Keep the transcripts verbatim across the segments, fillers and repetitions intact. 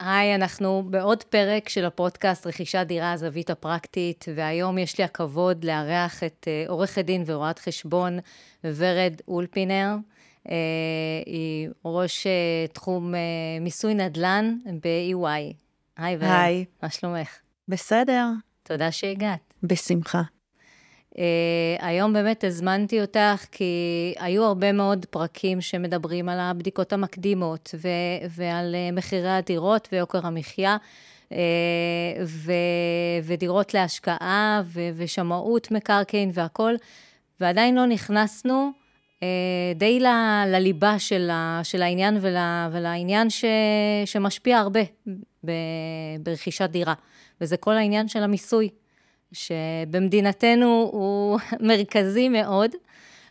היי, אנחנו בעוד פרק של הפודקאסט רכישת דירה הזווית הפרקטית, והיום יש לי הכבוד לארח את עורכת דין ורואת חשבון ורד אולפינר. היא ראש תחום מיסוי נדל"ן ב-E Y. היי ורד, היי. מה שלומך? בסדר. תודה שהגעת. בשמחה. היום באמת הזמנתי אותך, כי היו הרבה מאוד פרקים שמדברים על הבדיקות המקדימות, ועל מחירי הדירות ויוקר המחיה, ודירות להשקעה, ושמאות מקרקעין והכל, ועדיין לא נכנסנו די לליבה של העניין, ולעניין שמשפיע הרבה ברכישת דירה, וזה כל העניין של המיסוי. שבמדינתנו הוא מרכזי מאוד,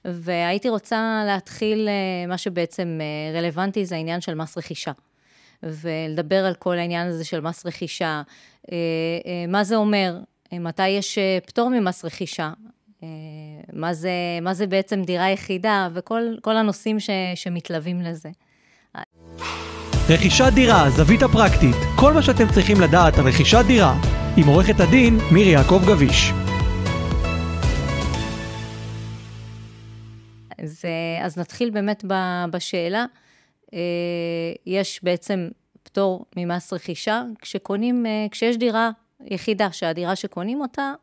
והייתי רוצה להתחיל מה שבעצם רלוונטי, זה העניין של מס רכישה, ולדבר על כל העניין הזה של מס רכישה, מה זה אומר, מתי יש פטור ממס רכישה, מה זה, מה זה בעצם דירה יחידה, וכל כל הנושאים ש, שמתלווים לזה. רכישת דירה, זווית הפרקטית, כל מה שאתם צריכים לדעת על רכישת דירה, עם עורכת הדין מירי יעקב גביש. אז, אז נתחיל באמת בשאלה, יש בעצם פטור ממס רכישה, כשקונים, כשיש דירה יחידה, שהדירה שקונים אותה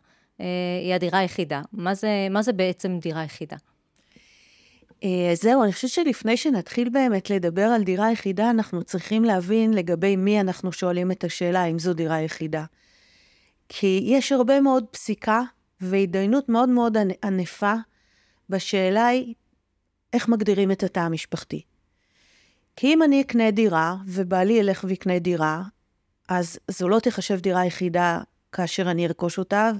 היא הדירה היחידה. מה זה, מה זה בעצם דירה יחידה? זהו, אני חושבת שלפני שנתחיל באמת לדבר על דירה יחידה, אנחנו צריכים להבין לגבי מי אנחנו שואלים את השאלה, אם זו דירה יחידה. כי יש הרבה מאוד פסיקה והתדיינות מאוד מאוד ענפה בשאלה היא איך מגדירים את התא המשפחתי. כי אם אני אקנה דירה ובעלי אלך ויקנה דירה, אז זו לא תחשב דירה יחידה כאשר אני ארכוש אותה,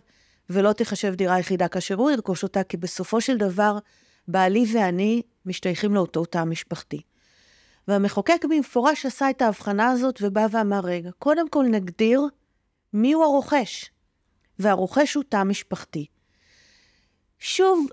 ולא תחשב דירה יחידה כאשר הוא ירכוש אותה, כי בסופו של דבר בעלי ואני משתייכים לאותו תא המשפחתי. והמחוקק במפורש עשה את ההבחנה הזאת ובא ואמר, רגע, קודם כל נגדיר מי הוא הרוכש? והרוכש הוא תא משפחתי. שוב,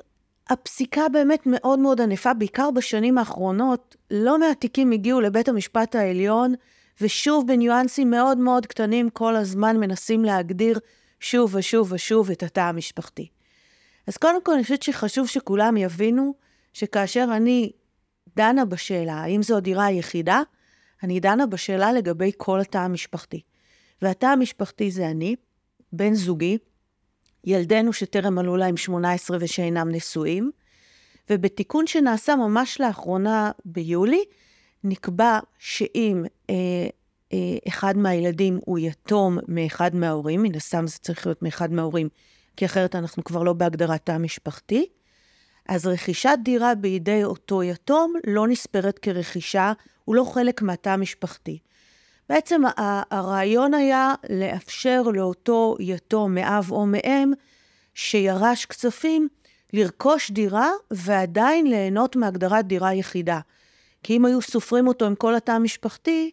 הפסיקה באמת מאוד מאוד ענפה, בעיקר בשנים האחרונות, לא מעתיקים הגיעו לבית המשפט העליון, ושוב בניואנסים מאוד מאוד קטנים, כל הזמן מנסים להגדיר שוב ושוב ושוב את התא המשפחתי. אז קודם כל, אני חושבת שחשוב שכולם יבינו, שכאשר אני דנה בשאלה, האם זו הדירה היחידה, אני דנה בשאלה לגבי כל התא המשפחתי. והתא המשפחתי זה אני, בן זוגי, ילדינו שטרם עלו להם שמונה עשרה ושאינם נשואים, ובתיקון שנעשה ממש לאחרונה ביולי, נקבע שאם אה, אה, אחד מהילדים הוא יתום מאחד מההורים, מן הסתם זה צריך להיות מאחד מההורים, כי אחרת אנחנו כבר לא בהגדרת תא המשפחתי, אז רכישת דירה בידי אותו יתום לא נספרת כרכישה, הוא לא חלק מהתא המשפחתי. בעצם הרעיון היה לאפשר לאותו יתום מאב או מאם שירש כספים לרכוש דירה ועדיין ליהנות מהגדרת דירה יחידה. כי אם היו סופרים אותו עם כל התא המשפחתי,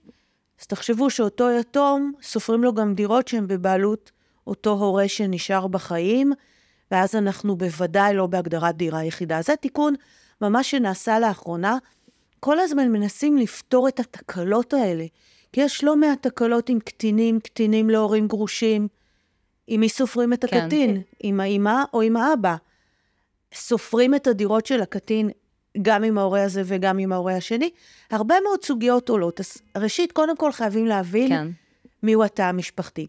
אז תחשבו שאותו יתום סופרים לו גם דירות שהן בבעלות אותו הורה שנשאר בחיים, ואז אנחנו בוודאי לא בהגדרת דירה יחידה. זה תיקון ממש שנעשה לאחרונה. כל הזמן מנסים לפתור את התקלות האלה. כי יש לא מעט תקלות עם קטינים, קטינים להורים גרושים, עם מי סופרים את הקטין, כן. עם האמא או עם האבא. סופרים את הדירות של הקטין, גם עם ההורי הזה וגם עם ההורי השני. הרבה מאוד סוגיות עולות. אז ראשית, קודם כל חייבים להבין כן. מיהו התא המשפחתי.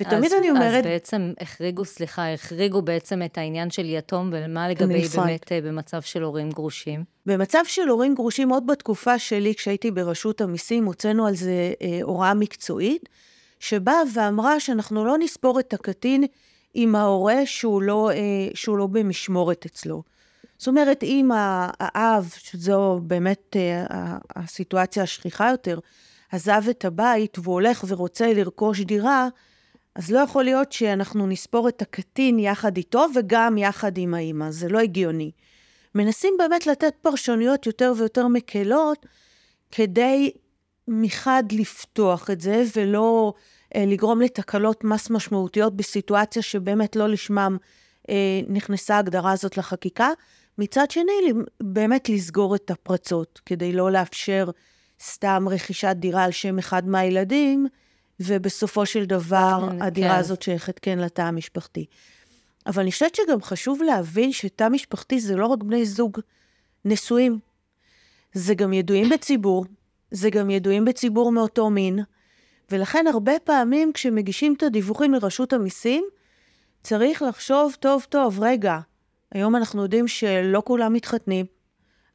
ותמיד אז, אני אומרת... אז בעצם החריגו, סליחה, החריגו בעצם את העניין של יתום, ומה לגבי נפרד. באמת במצב של הורים גרושים? במצב של הורים גרושים, עוד בתקופה שלי, כשהייתי ברשות המיסים, הוצאנו על זה אה, הוראה מקצועית, שבאה ואמרה שאנחנו לא נספור את הקטין עם ההורה שהוא לא, אה, שהוא לא במשמורת אצלו. זאת אומרת, אם האב, שזו באמת אה, הסיטואציה השכיחה יותר, עזב את הבית והולך ורוצה לרכוש דירה, אז לא יכול להיות שאנחנו נספור את הקטין יחד איתו, וגם יחד עם האמא, זה לא הגיוני. מנסים באמת לתת פרשנויות יותר ויותר מקלות, כדי מחד לפתוח את זה, ולא אה, לגרום לתקלות מס משמעותיות, בסיטואציה שבאמת לא לשמם אה, נכנסה ההגדרה הזאת לחקיקה. מצד שני, באמת לסגור את הפרצות, כדי לא לאפשר סתם רכישת דירה על שם אחד מהילדים, ובסופו של דבר הדירה הזאת שייכת כן לתא המשפחתי. אבל אני חושבת שגם חשוב להבין שתא משפחתי זה לא רק בני זוג נשואים, זה גם ידועים בציבור, זה גם ידועים בציבור מאותו מין, ולכן הרבה פעמים כשמגישים את הדיווחים לרשות המיסים, צריך לחשוב טוב טוב, רגע, היום אנחנו יודעים שלא כולם מתחתנים,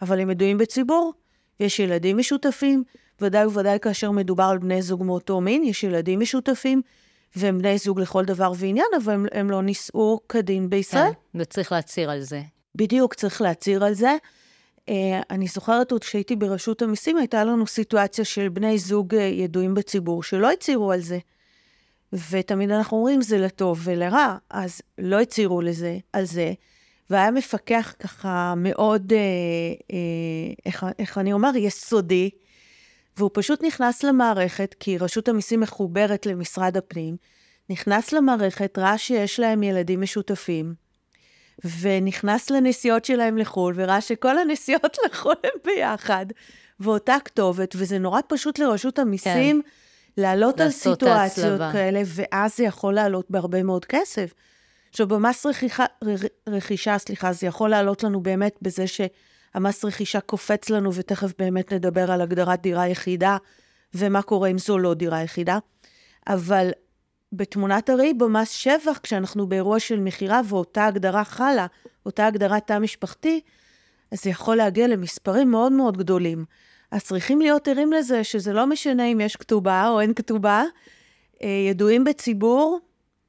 אבל הם ידועים בציבור, יש ילדים משותפים, ודאי וודאי כאשר מדובר על בני זוג מאותו מין, יש ילדים משותפים, והם בני זוג לכל דבר ועניין, אבל הם, הם לא נישאו כדין בישראל. כן, וצריך להציר על זה. בדיוק, צריך להציר על זה. אני זוכרת עוד שהייתי ברשות המיסים, הייתה לנו סיטואציה של בני זוג ידועים בציבור, שלא הצירו על זה. ותמיד אנחנו אומרים, זה לטוב ולרע, אז לא הצירו לזה, על זה. והיה מפקח ככה מאוד, אה, אה, איך, איך אני אומר, יסודי, והוא פשוט נכנס למערכת, כי רשות המיסים מחוברת למשרד הפנים, נכנס למערכת, ראה שיש להם ילדים משותפים, ונכנס לנסיעות שלהם לחול, וראה שכל הנסיעות לחול הם ביחד, ואותה כתובת, וזה נורא פשוט לרשות המיסים, כן. לעלות על סיטואציות הצלבה. כאלה, ואז זה יכול לעלות בהרבה מאוד כסף. עכשיו, במס רכישה, רכישה, סליחה, זה יכול לעלות לנו באמת בזה שהמס רכישה קופץ לנו, ותכף באמת נדבר על הגדרת דירה יחידה, ומה קורה אם זו לא דירה יחידה. אבל בתמונת הרי, במס שבח, כשאנחנו באירוע של מחירה, ואותה הגדרה חלה, אותה הגדרת תא משפחתי, אז זה יכול להגיע למספרים מאוד מאוד גדולים. אז צריכים להיות ערים לזה, שזה לא משנה אם יש כתובה או אין כתובה, ידועים בציבור,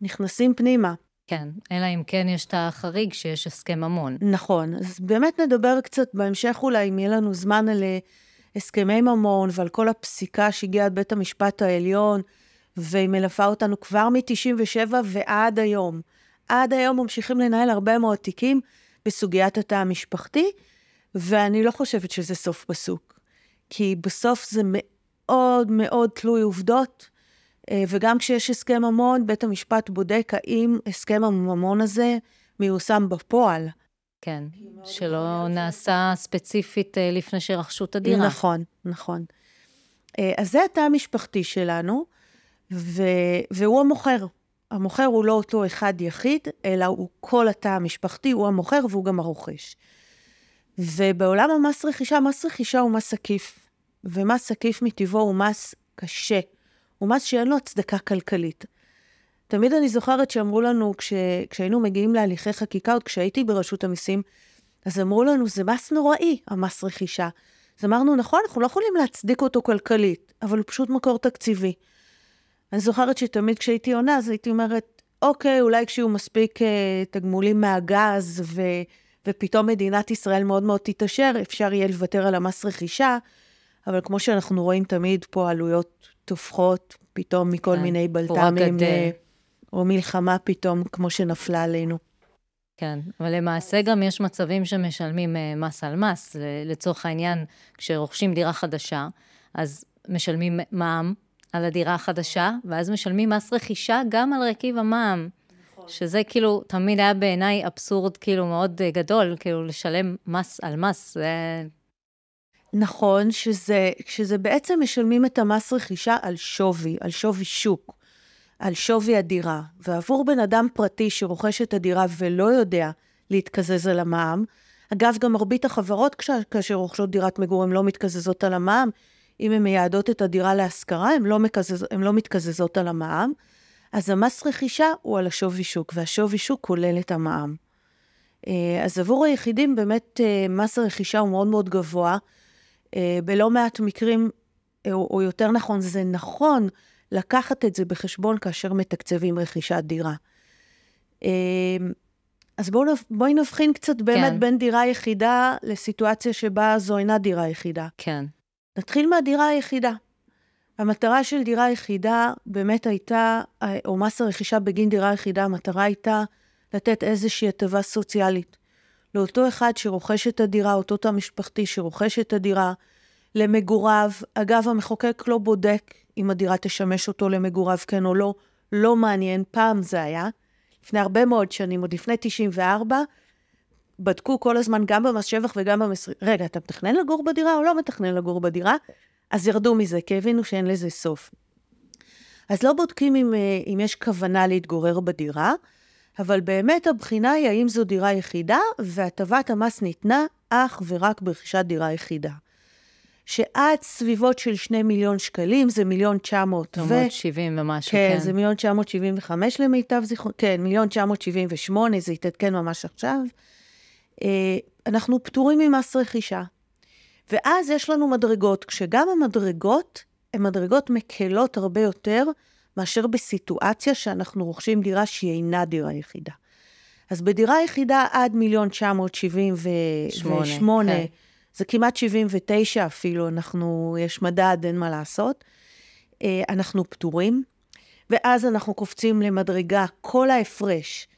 נכנסים פנימה. כן, אלא אם כן יש את החריג שיש הסכם המון. נכון, אז באמת נדבר קצת בהמשך אולי, אם יהיה לנו זמן על הסכמי ממון, ועל כל הפסיקה שהגיעה עד בית המשפט העליון, והיא מלווה אותנו כבר מ-תשעים ושבע ועד היום. עד היום ממשיכים לנהל הרבה מאוד תיקים בסוגיית התא המשפחתי, ואני לא חושבת שזה סוף פסוק, כי בסוף זה מאוד מאוד תלוי עובדות, וגם כשיש הסכם המון, בית המשפט בודק האם הסכם הממון הזה מיושם בפועל. כן, שלא נעשה ספציפית לפני שרכשו את הדירה. נכון, נכון. אז זה התא המשפחתי שלנו, והוא המוכר. המוכר הוא לא אותו אחד יחיד, אלא הוא כל התא המשפחתי, הוא המוכר והוא גם הרוכש. ובעולם המס רכישה, מס רכישה הוא מס עקיף, ומס עקיף מטבעו הוא מס קשה. הוא מס שאין לו הצדקה כלכלית. תמיד אני זוכרת שאמרו לנו, כש, כשהיינו מגיעים להליכי חקיקה, עוד כשהייתי ברשות המיסים, אז אמרו לנו, זה מס נוראי, המס רכישה. אז אמרנו, נכון, אנחנו לא יכולים להצדיק אותו כלכלית, אבל הוא פשוט מקור תקציבי. אני זוכרת שתמיד כשהייתי עונה, אז הייתי אומרת, אוקיי, אולי כשהוא מספיק אה, תגמולים מהגז, ו, ופתאום מדינת ישראל מאוד מאוד תתאשר, אפשר יהיה לוותר על המס רכישה, אבל כמו שאנחנו רואים תמיד פה עלויות תופחות, פתאום מכל כן, מיני בלטמים, או מלחמה פתאום, כמו שנפלה עלינו. כן, אבל למעשה גם יש מצבים שמשלמים מס על מס, לצורך העניין, כשרוכשים דירה חדשה, אז משלמים מע"מ על הדירה החדשה, ואז משלמים מס רכישה גם על רכיב המע"מ, נכון. שזה כאילו תמיד היה בעיניי אבסורד כאילו מאוד גדול, כאילו לשלם מס על מס, זה... נכון, שזה, שזה בעצם משלמים את המס רכישה על שווי, על שווי שוק, על שווי הדירה. ועבור בן אדם פרטי שרוכש את הדירה ולא יודע להתקזז על המע"מ, אגב, גם מרבית החברות כש, כאשר רוכשות דירת מגורים לא מתקזזות על המע"מ, אם הן מייעדות את הדירה להשכרה, הן לא, מקזז, הן לא מתקזזות על המע"מ, אז המס רכישה הוא על השווי שוק, והשווי שוק כולל את המע"מ. אז עבור היחידים באמת מס הרכישה הוא מאוד מאוד גבוה, בלא מעט מקרים, או יותר נכון, זה נכון לקחת את זה בחשבון כאשר מתקצבים רכישת דירה. אז בואי נבחין קצת באמת בין דירה יחידה לסיטואציה שבה זו אינה דירה יחידה. כן. נתחיל מהדירה היחידה. המטרה של דירה יחידה באמת הייתה, או מס הרכישה בגין דירה יחידה, המטרה הייתה לתת איזושהי הטבה סוציאלית. לאותו אחד שרוכש את הדירה, אותו תא משפחתי שרוכש את הדירה, למגוריו, אגב, המחוקק לא בודק אם הדירה תשמש אותו למגוריו כן או לא, לא מעניין, פעם זה היה, לפני הרבה מאוד שנים, עוד לפני תשעים וארבע, בדקו כל הזמן גם במס שבח וגם במס... רגע, אתה מתכנן לגור בדירה או לא מתכנן לגור בדירה? אז ירדו מזה, כי הבינו שאין לזה סוף. אז לא בודקים אם, אם יש כוונה להתגורר בדירה, אבל באמת הבחינה היא האם זו דירה יחידה, והטבת המס ניתנה אך ורק ברכישת דירה יחידה. שעד סביבות של שני מיליון שקלים, זה מיליון תשע מאות שבעים ומשהו, כן. זה מיליון תשע מאות שבעים וחמש למיטב זיכרון, כן, מיליון תשע מאות שבעים ושמונה, זה התעדכן ממש עכשיו. אנחנו פטורים ממס רכישה. ואז יש לנו מדרגות, כשגם המדרגות, הן מדרגות מקלות הרבה יותר, מאשר בסיטואציה שאנחנו רוכשים דירה שהיא אינה דירה יחידה. אז בדירה יחידה עד מיליון תשע מאות שבעים ושמונה, זה כמעט שבעים ותשע אפילו, אנחנו, יש מדד, אין מה לעשות. אנחנו פטורים, ואז אנחנו קופצים למדרגה, כל ההפרש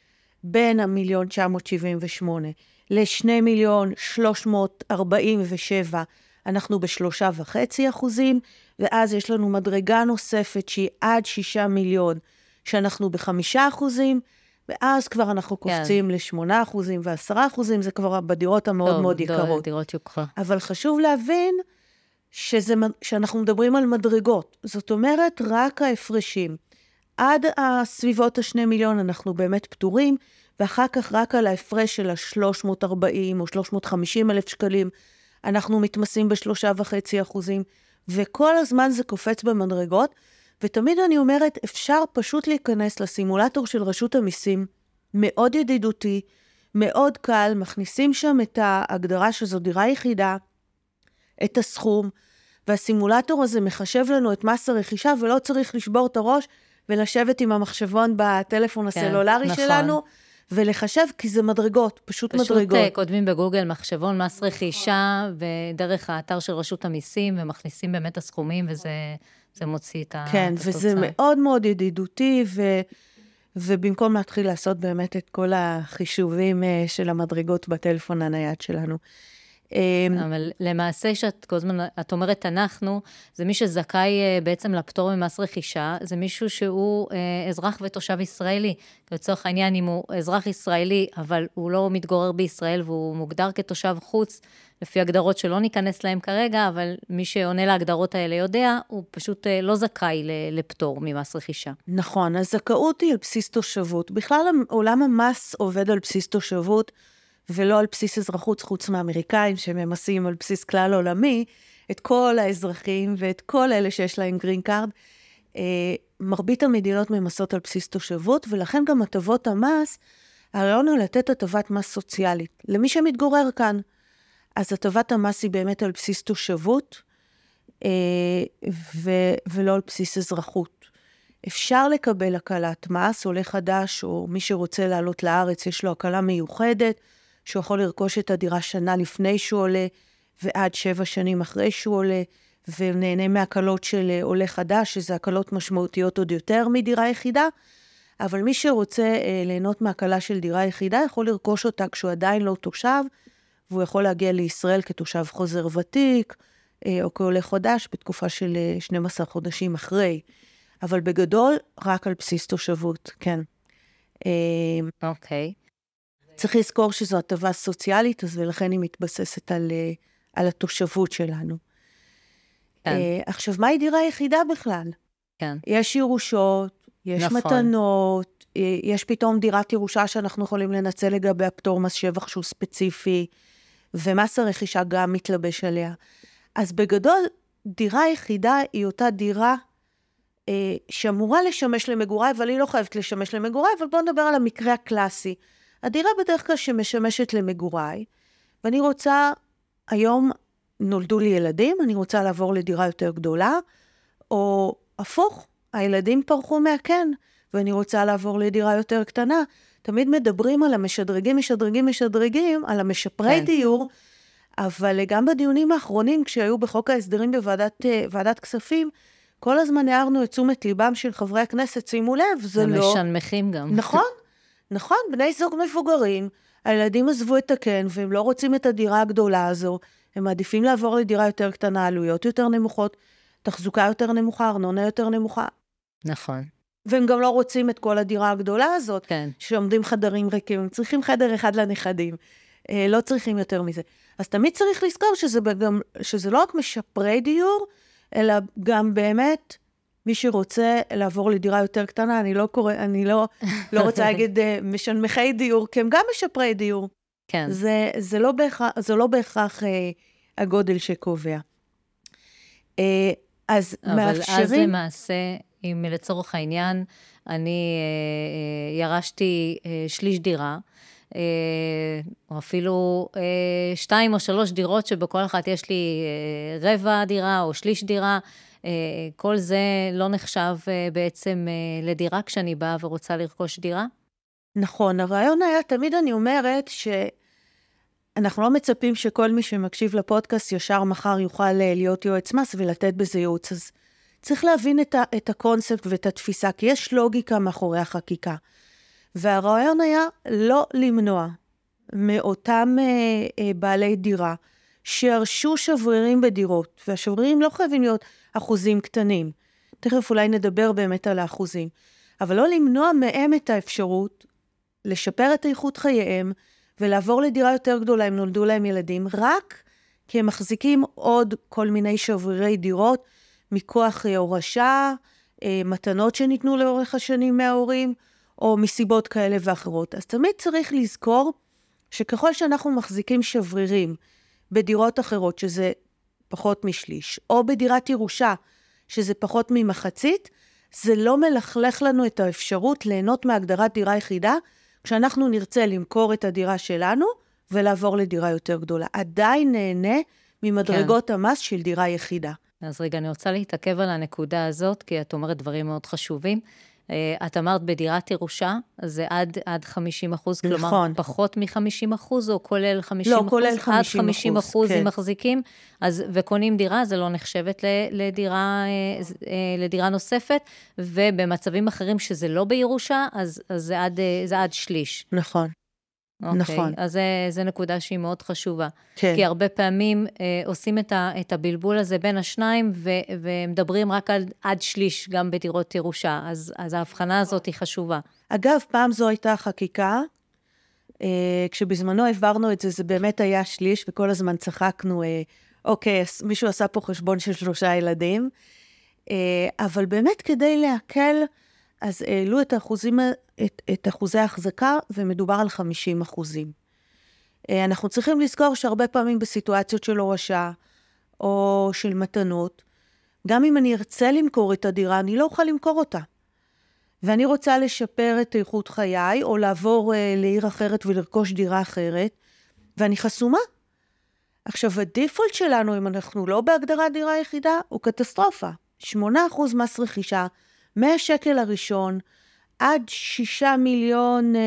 בין המיליון תשע מאות שבעים ושמונה לשני מיליון שלוש מאות ארבעים ושבע, אנחנו בשלושה וחצי אחוזים, ואז יש לנו מדרגה נוספת שהיא עד שישה מיליון, שאנחנו בחמישה אחוזים, ואז כבר אנחנו קופצים לשמונה אחוזים ועשרה אחוזים, זה כבר בדירות המאוד מאוד יקרות. אבל חשוב להבין שאנחנו מדברים על מדרגות. זאת אומרת, רק ההפרשים. עד הסביבות השני מיליון אנחנו באמת פטורים, ואחר כך רק על ההפרש של ה-שלוש מאות ארבעים או שלוש מאות וחמישים אלף שקלים, אנחנו מתמסים בשלושה וחצי אחוזים, וכל הזמן זה קופץ במדרגות, ותמיד אני אומרת, אפשר פשוט להיכנס לסימולטור של רשות המיסים, מאוד ידידותי, מאוד קל, מכניסים שם את ההגדרה שזו דירה יחידה, את הסכום, והסימולטור הזה מחשב לנו את מס הרכישה, ולא צריך לשבור את הראש, ולשבת עם המחשבון בטלפון כן, הסלולרי נכון. שלנו, ולחשב, כי זה מדרגות, פשוט, פשוט מדרגות. פשוט כותבים בגוגל מחשבון מס רכישה, ודרך האתר של רשות המיסים, ומכניסים באמת הסכומים, וזה... זה מוציא את התוצאה. כן, וזה מאוד מאוד ידידותי, ובמקום להתחיל לעשות באמת את כל החישובים של המדרגות בטלפון הנייד שלנו. אבל למעשה שאת כל הזמן, את אומרת אנחנו, זה מי שזכאי בעצם לפטור ממס רכישה, זה מישהו שהוא אזרח ותושב ישראלי. לצורך העניין, אם הוא אזרח ישראלי, אבל הוא לא מתגורר בישראל, והוא מוגדר כתושב חוץ, לפי הגדרות שלא ניכנס להם כרגע, אבל מי שעונה להגדרות האלה יודע, הוא פשוט לא זכאי לפטור ממס רכישה. נכון, הזכאות היא על בסיס תושבות. בכלל עולם המס עובד על בסיס תושבות, ולא על בסיס אזרחות, חוץ מאמריקאים שממסים על בסיס כלל עולמי, את כל האזרחים ואת כל אלה שיש להם גרין קארד. מרבית המדינות ממסות על בסיס תושבות, ולכן גם הטבות המס, הרעיון הוא לתת הטבת מס סוציאלית, למי שמתגורר כאן. אז הטבת המס היא באמת על בסיס תושבות, ו- ולא על בסיס אזרחות. אפשר לקבל הקלת מס, עולה חדש, או מי שרוצה לעלות לארץ, יש לו הקלה מיוחדת, שהוא יכול לרכוש את הדירה שנה לפני שהוא עולה, ועד שבע שנים אחרי שהוא עולה, ונהנה מהקלות של עולה חדש, שזה הקלות משמעותיות עוד יותר מדירה יחידה, אבל מי שרוצה ליהנות מהקלה של דירה יחידה, יכול לרכוש אותה כשהוא עדיין לא תושב, והוא יכול להגיע לישראל כתושב חוזר ותיק, או כעולה חודש, בתקופה של שנים עשר חודשים אחרי. אבל בגדול, רק על בסיס תושבות, כן. אוקיי. צריך לזכור שזו הטבה סוציאלית, אז ולכן היא מתבססת על, על התושבות שלנו. כן. עכשיו, מהי דירה יחידה בכלל? כן. יש ירושות, יש נכון. מתנות, יש פתאום דירת ירושה שאנחנו יכולים לנצל לגבי הפטור מס שבח שהוא ספציפי, ומס הרכישה גם מתלבש עליה. אז בגדול, דירה יחידה היא אותה דירה שאמורה לשמש למגורי, אבל היא לא חייבת לשמש למגורי, אבל בואו נדבר על המקרה הקלאסי. הדירה בדרך כלל שמשמשת למגורי, ואני רוצה, היום נולדו לי ילדים, אני רוצה לעבור לדירה יותר גדולה, או הפוך, הילדים פרחו מהקן, ואני רוצה לעבור לדירה יותר קטנה. תמיד מדברים על המשדרגים, משדרגים, משדרגים, על המשפרי כן. דיור, אבל גם בדיונים האחרונים, כשהיו בחוק ההסדרים בוועדת ועדת כספים, כל הזמן הערנו את תשומת ליבם של חברי הכנסת, שימו לב, זה לא... ומשנמכים גם. נכון, נכון, בני זוג מבוגרים, הילדים עזבו את הקן, והם לא רוצים את הדירה הגדולה הזו, הם מעדיפים לעבור לדירה יותר קטנה, עלויות יותר נמוכות, תחזוקה יותר נמוכה, ארנונה יותר נמוכה. נכון. והם גם לא רוצים את כל הדירה הגדולה הזאת, כן. שעומדים חדרים ריקים, הם צריכים חדר אחד לנכדים, לא צריכים יותר מזה. אז תמיד צריך לזכור שזה, בגם, שזה לא רק משפרי דיור, אלא גם באמת מי שרוצה לעבור לדירה יותר קטנה, אני לא קורא, אני לא, לא רוצה להגיד משנמכי דיור, כי הם גם משפרי דיור. כן. זה, זה לא בהכרח, זה לא בהכרח אה, הגודל שקובע. אה, אז אבל מאפשרים... אז למעשה, אם לצורך העניין, אני אה, אה, ירשתי אה, שליש דירה, אה, או אפילו אה, שתיים או שלוש דירות, שבכל אחת יש לי אה, רבע דירה או שליש דירה, כל זה לא נחשב בעצם לדירה כשאני באה ורוצה לרכוש דירה? נכון, הרעיון היה, תמיד אני אומרת שאנחנו לא מצפים שכל מי שמקשיב לפודקאסט ישר מחר יוכל להיות יועץ מס ולתת בזה ייעוץ, אז צריך להבין את, ה- את הקונספט ואת התפיסה, כי יש לוגיקה מאחורי החקיקה, והרעיון היה לא למנוע מאותם בעלי דירה, שירשו שברירים בדירות, והשברירים לא חייבים להיות אחוזים קטנים. תכף אולי נדבר באמת על האחוזים. אבל לא למנוע מהם את האפשרות לשפר את איכות חייהם, ולעבור לדירה יותר גדולה, אם נולדו להם ילדים, רק כי הם מחזיקים עוד כל מיני שברירי דירות, מכוח הורשה, מתנות שניתנו לאורך השנים מההורים, או מסיבות כאלה ואחרות. אז תמיד צריך לזכור, שככל שאנחנו מחזיקים שברירים, בדירות אחרות, שזה פחות משליש, או בדירת ירושה, שזה פחות ממחצית, זה לא מלכלך לנו את האפשרות ליהנות מהגדרת דירה יחידה, כשאנחנו נרצה למכור את הדירה שלנו, ולעבור לדירה יותר גדולה. עדיין נהנה ממדרגות כן. המס של דירה יחידה. אז רגע, אני רוצה להתעכב על הנקודה הזאת, כי את אומרת דברים מאוד חשובים. את אמרת בדירת ירושה, זה עד, עד חמישים אחוז, כלומר נכון. פחות מ-חמישים אחוז, או כולל חמישים אחוז, לא, כולל חמישים אחוז, עד חמישים אחוז כן. אם מחזיקים, אז, וקונים דירה, זה לא נחשבת לדירה, לדירה נוספת, ובמצבים אחרים שזה לא בירושה, אז, אז זה עד, זה עד שליש. נכון. אוקיי, נכון. אז זה, זה נקודה שהיא מאוד חשובה. כן. כי הרבה פעמים אה, עושים את, ה, את הבלבול הזה בין השניים, ו, ומדברים רק על, עד שליש גם בדירות ירושה. אז, אז ההבחנה הזאת היא חשובה. אגב, פעם זו הייתה חקיקה, אה, כשבזמנו העברנו את זה, זה באמת היה שליש, וכל הזמן צחקנו, אה, אוקיי, מישהו עשה פה חשבון של שלושה ילדים, אה, אבל באמת כדי להקל... אז העלו את האחוזים, את, את אחוזי ההחזקה, ומדובר על חמישים אחוזים. אנחנו צריכים לזכור שהרבה פעמים בסיטואציות של הורשה, או של מתנות, גם אם אני ארצה למכור את הדירה, אני לא אוכל למכור אותה. ואני רוצה לשפר את איכות חיי, או לעבור לעיר אחרת ולרכוש דירה אחרת, ואני חסומה. עכשיו, הדיפולט שלנו, אם אנחנו לא בהגדרת דירה יחידה, הוא קטסטרופה. שמונה אחוז מס רכישה, מהשקל הראשון, עד שישה מיליון אה,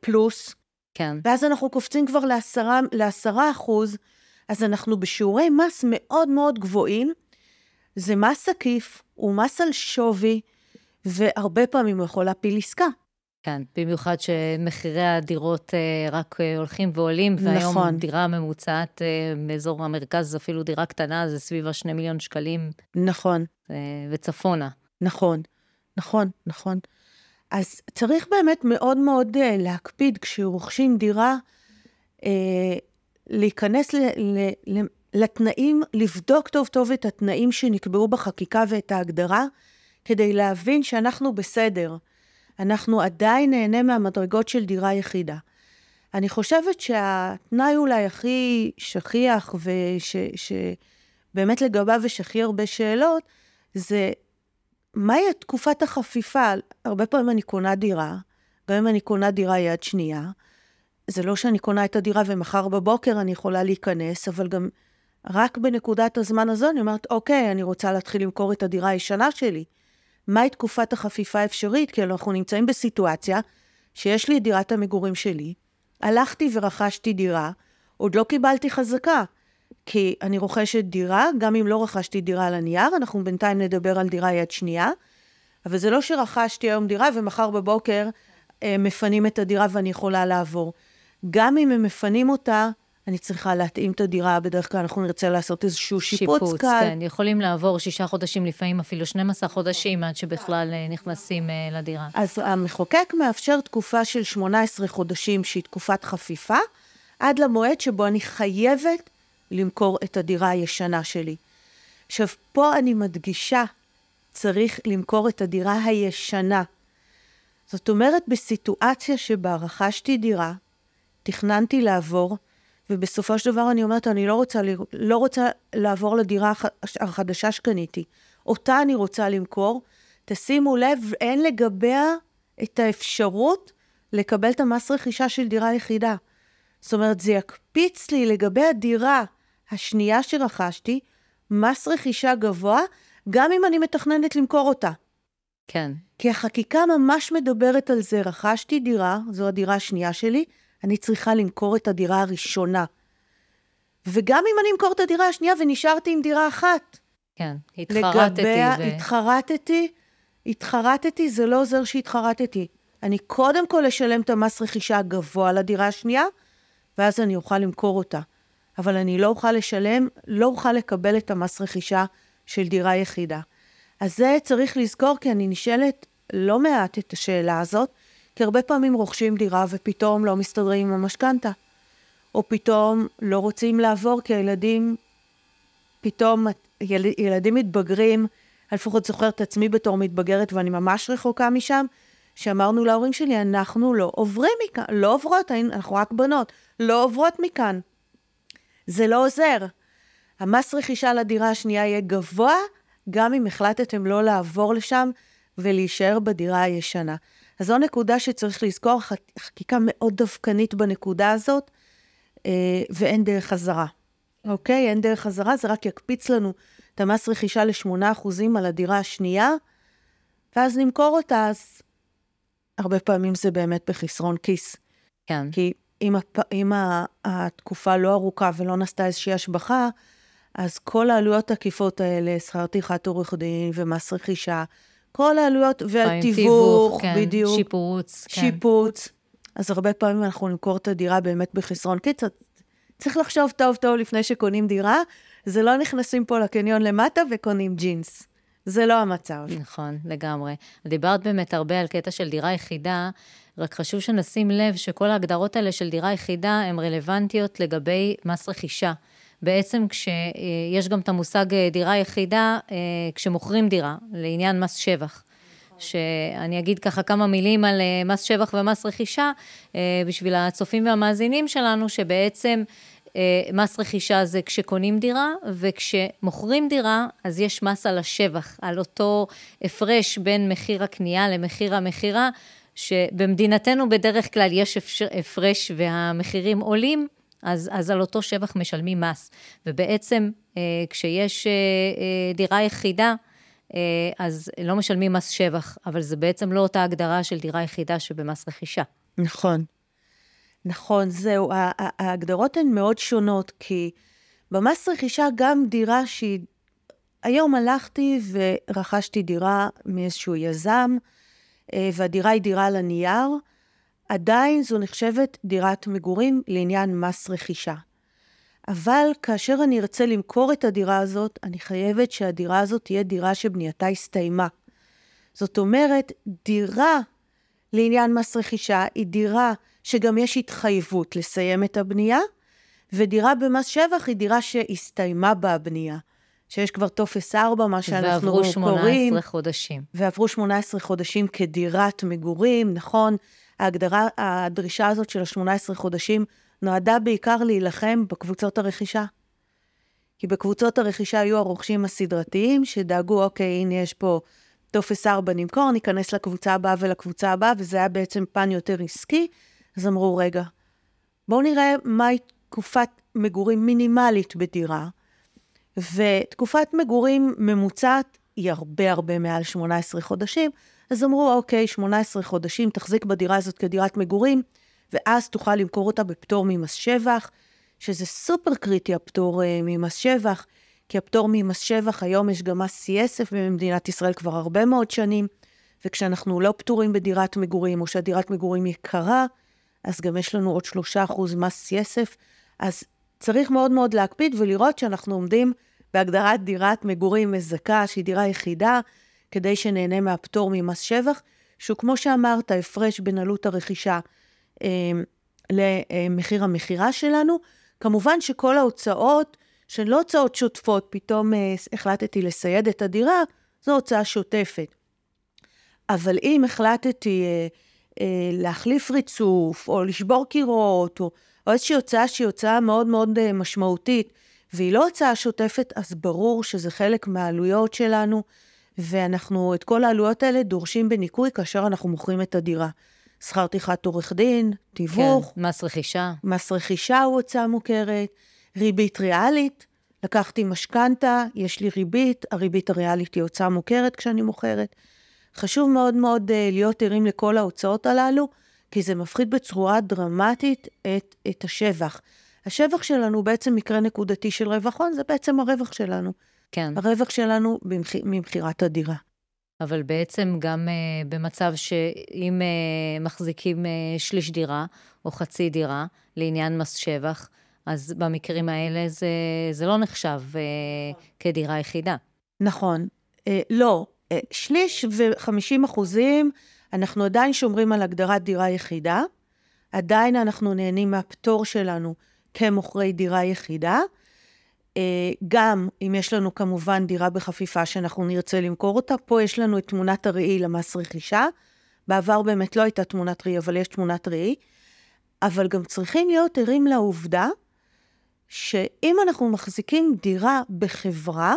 פלוס, כן. ואז אנחנו קופצים כבר לעשרה, לעשרה אחוז, אז אנחנו בשיעורי מס מאוד מאוד גבוהים, זה מס עקיף, הוא מס על שווי, והרבה פעמים הוא יכול להפיל עסקה. כן, במיוחד שמחירי הדירות אה, רק אה, הולכים ועולים, והיום נכון. דירה ממוצעת אה, באזור המרכז, אפילו דירה קטנה, זה סביבה שני מיליון שקלים. נכון. אה, וצפונה. נכון, נכון, נכון. אז צריך באמת מאוד מאוד להקפיד, כשרוכשים דירה, אה, להיכנס ל, ל, ל, לתנאים, לבדוק טוב טוב את התנאים שנקבעו בחקיקה ואת ההגדרה, כדי להבין שאנחנו בסדר. אנחנו עדיין נהנה מהמדרגות של דירה יחידה. אני חושבת שהתנאי אולי הכי שכיח, ובאמת לגביו יש הכי הרבה שאלות, זה... מהי תקופת החפיפה? הרבה פעמים אני קונה דירה, גם אם אני קונה דירה יד שנייה, זה לא שאני קונה את הדירה ומחר בבוקר אני יכולה להיכנס, אבל גם רק בנקודת הזמן הזו אני אומרת, אוקיי, אני רוצה להתחיל למכור את הדירה הישנה שלי. מהי תקופת החפיפה האפשרית? כי אנחנו נמצאים בסיטואציה שיש לי דירת המגורים שלי, הלכתי ורכשתי דירה, עוד לא קיבלתי חזקה. כי אני רוכשת דירה, גם אם לא רכשתי דירה על הנייר, אנחנו בינתיים נדבר על דירה יד שנייה, אבל זה לא שרכשתי היום דירה, ומחר בבוקר מפנים את הדירה ואני יכולה לעבור. גם אם הם מפנים אותה, אני צריכה להתאים את הדירה, בדרך כלל אנחנו נרצה לעשות איזשהו שיפוץ, שיפוץ כאן. כן, יכולים לעבור שישה חודשים, לפעמים אפילו שנים עשר חודשים, עד שבכלל נכנסים לדירה. אז המחוקק מאפשר תקופה של שמונה עשרה חודשים, שהיא תקופת חפיפה, עד למועד שבו אני חייבת למכור את הדירה הישנה שלי. עכשיו, פה אני מדגישה צריך למכור את הדירה הישנה. זאת אומרת, בסיטואציה שבה רכשתי דירה, תכננתי לעבור, ובסופו של דבר אני אומרת, אני לא רוצה, לא רוצה לעבור לדירה החדשה שקניתי. אותה אני רוצה למכור. תשימו לב, אין לגביה את האפשרות לקבל את המס רכישה של דירה יחידה. זאת אומרת, זה יקפיץ לי לגבי הדירה השנייה שרכשתי, מס רכישה גבוה, גם אם אני מתכננת למכור אותה. כן. כי החקיקה ממש מדברת על זה, רכשתי דירה, זו הדירה השנייה שלי, אני צריכה למכור את הדירה הראשונה. וגם אם אני אמכור את הדירה השנייה, ונשארתי עם דירה אחת. כן, התחרטתי. לגביה, ו... התחרטתי, התחרטתי, זה לא עוזר שהתחרטתי. אני קודם כל אשלם את המס רכישה הגבוה לדירה השנייה, ואז אני אוכל למכור אותה. אבל אני לא אוכל לשלם, לא אוכל לקבל את המס רכישה של דירה יחידה. אז זה צריך לזכור, כי אני נשאלת לא מעט את השאלה הזאת, כי הרבה פעמים רוכשים דירה ופתאום לא מסתדרים עם המשכנתה, או פתאום לא רוצים לעבור, כי הילדים, פתאום יל, ילדים מתבגרים, אני לפחות זוכרת את עצמי בתור מתבגרת, ואני ממש רחוקה משם, שאמרנו להורים שלי, אנחנו לא עוברים מכאן, לא עוברות, אנחנו רק בנות, לא עוברות מכאן. זה לא עוזר. המס רכישה לדירה השנייה יהיה גבוה, גם אם החלטתם לא לעבור לשם ולהישאר בדירה הישנה. אז זו נקודה שצריך לזכור, חקיקה מאוד דווקנית בנקודה הזאת, ואין דרך חזרה. אוקיי? אין דרך חזרה, זה רק יקפיץ לנו את המס רכישה ל-שמונה אחוז על הדירה השנייה, ואז נמכור אותה, אז הרבה פעמים זה באמת בחסרון כיס. כן. כי אם, הפ... אם התקופה לא ארוכה ולא נעשתה איזושהי השבחה, אז כל העלויות העקיפות האלה, שכר טרחת עורך דין ומס רכישה, כל העלויות, והתיווך, כן, בדיוק. שיפוץ. כן. שיפוץ. אז הרבה פעמים אנחנו נמכור את הדירה באמת בחסרון כיס. צריך לחשוב טוב טוב לפני שקונים דירה, זה לא נכנסים פה לקניון למטה וקונים ג'ינס. זה לא המצב. נכון, לגמרי. דיברת באמת הרבה על קטע של דירה יחידה, רק חשוב שנשים לב שכל ההגדרות האלה של דירה יחידה הן רלוונטיות לגבי מס רכישה. בעצם כשיש גם את המושג דירה יחידה, כשמוכרים דירה, לעניין מס שבח. שאני אגיד ככה כמה מילים על מס שבח ומס רכישה, בשביל הצופים והמאזינים שלנו, שבעצם מס רכישה זה כשקונים דירה, וכשמוכרים דירה, אז יש מס על השבח, על אותו הפרש בין מחיר הקנייה למחיר המחירה, שבמדינתנו בדרך כלל יש הפרש והמחירים עולים, אז, אז על אותו שבח משלמים מס. ובעצם, כשיש דירה יחידה, אז לא משלמים מס שבח, אבל זה בעצם לא אותה הגדרה של דירה יחידה שבמס רכישה. נכון. נכון, זהו. ההגדרות הן מאוד שונות, כי במס רכישה גם דירה שהיא... היום הלכתי ורכשתי דירה מאיזשהו יזם, והדירה היא דירה על הנייר, עדיין זו נחשבת דירת מגורים לעניין מס רכישה. אבל כאשר אני ארצה למכור את הדירה הזאת, אני חייבת שהדירה הזאת תהיה דירה שבנייתה הסתיימה. זאת אומרת, דירה לעניין מס רכישה היא דירה שגם יש התחייבות לסיים את הבנייה, ודירה במס שבח היא דירה שהסתיימה בה הבנייה, שיש כבר טופס ארבע, מה שאנחנו קוראים. ועברו שמונה עשרה חודשים. ועברו שמונה עשרה חודשים כדירת מגורים, נכון? ההגדרה, הדרישה הזאת של ה-שמונה עשרה חודשים, נועדה בעיקר להילחם בקבוצות הרכישה. כי בקבוצות הרכישה היו הרוכשים הסדרתיים, שדאגו, אוקיי, הנה יש פה טופס ארבע נמכור, ניכנס לקבוצה הבאה ולקבוצה הבאה, וזה היה בעצם פן יותר עסקי, אז אמרו, רגע, בואו נראה מהי תקופת מגורים מינימלית בדירה, ותקופת מגורים ממוצעת היא הרבה הרבה מעל שמונה עשרה חודשים, אז אמרו, אוקיי, שמונה עשרה חודשים, תחזיק בדירה הזאת כדירת מגורים, ואז תוכל למכור אותה בפטור ממס שבח, שזה סופר קריטי הפטור ממס שבח, כי הפטור ממס שבח, היום יש גם מס יסף במדינת ישראל כבר הרבה מאוד שנים, וכשאנחנו לא פטורים בדירת מגורים, או שהדירת מגורים יקרה, אז גם יש לנו עוד שלושה אחוז מס יסף, אז צריך מאוד מאוד להקפיד ולראות שאנחנו עומדים בהגדרת דירת מגורים מזכה, שהיא דירה יחידה, כדי שנהנה מהפטור ממס שבח, שהוא כמו שאמרת, הפרש בין עלות הרכישה אה, למחיר המחירה שלנו, כמובן שכל ההוצאות, שהן לא הוצאות שוטפות, פתאום אה, החלטתי לסייד את הדירה, זו הוצאה שוטפת. אבל אם החלטתי אה, אה, להחליף ריצוף, או לשבור קירות, או, או איזושהי הוצאה שהיא הוצאה מאוד מאוד אה, משמעותית, והיא לא הוצאה שוטפת, אז ברור שזה חלק מהעלויות שלנו, ואנחנו את כל העלויות האלה דורשים בניכוי, כאשר אנחנו מוכרים את הדירה. שכר טרחת עורך דין, תיווך. כן, מס רכישה. מס רכישה הוא הוצאה מוכרת, ריבית ריאלית, לקחתי משכנתה, יש לי ריבית, הריבית הריאלית היא הוצאה מוכרת כשאני מוכרת. חשוב מאוד מאוד להיות ערים לכל ההוצאות הללו, כי זה מפחית בצורה דרמטית את, את השבח. השבח שלנו בעצם מקרה נקודתי של רווח, זה בעצם הרווח שלנו. כן. הרווח שלנו במח... ממחירת הדירה. אבל בעצם גם uh, במצב שאם uh, מחזיקים uh, שליש דירה או חצי דירה לעניין מס שבח, אז במקרים האלה זה, זה לא נחשב uh, כדירה יחידה. נכון. Uh, לא. Uh, שליש ו-חמישים אחוזים, אנחנו עדיין שומרים על הגדרת דירה יחידה, עדיין אנחנו נהנים מהפטור שלנו כמוכרי דירה יחידה, גם אם יש לנו כמובן דירה בחפיפה שאנחנו נרצה למכור אותה, פה יש לנו את תמונת הראי למס רכישה, בעבר באמת לא הייתה תמונת ראי, אבל יש תמונת ראי, אבל גם צריכים להיות ערים לעובדה, שאם אנחנו מחזיקים דירה בחברה,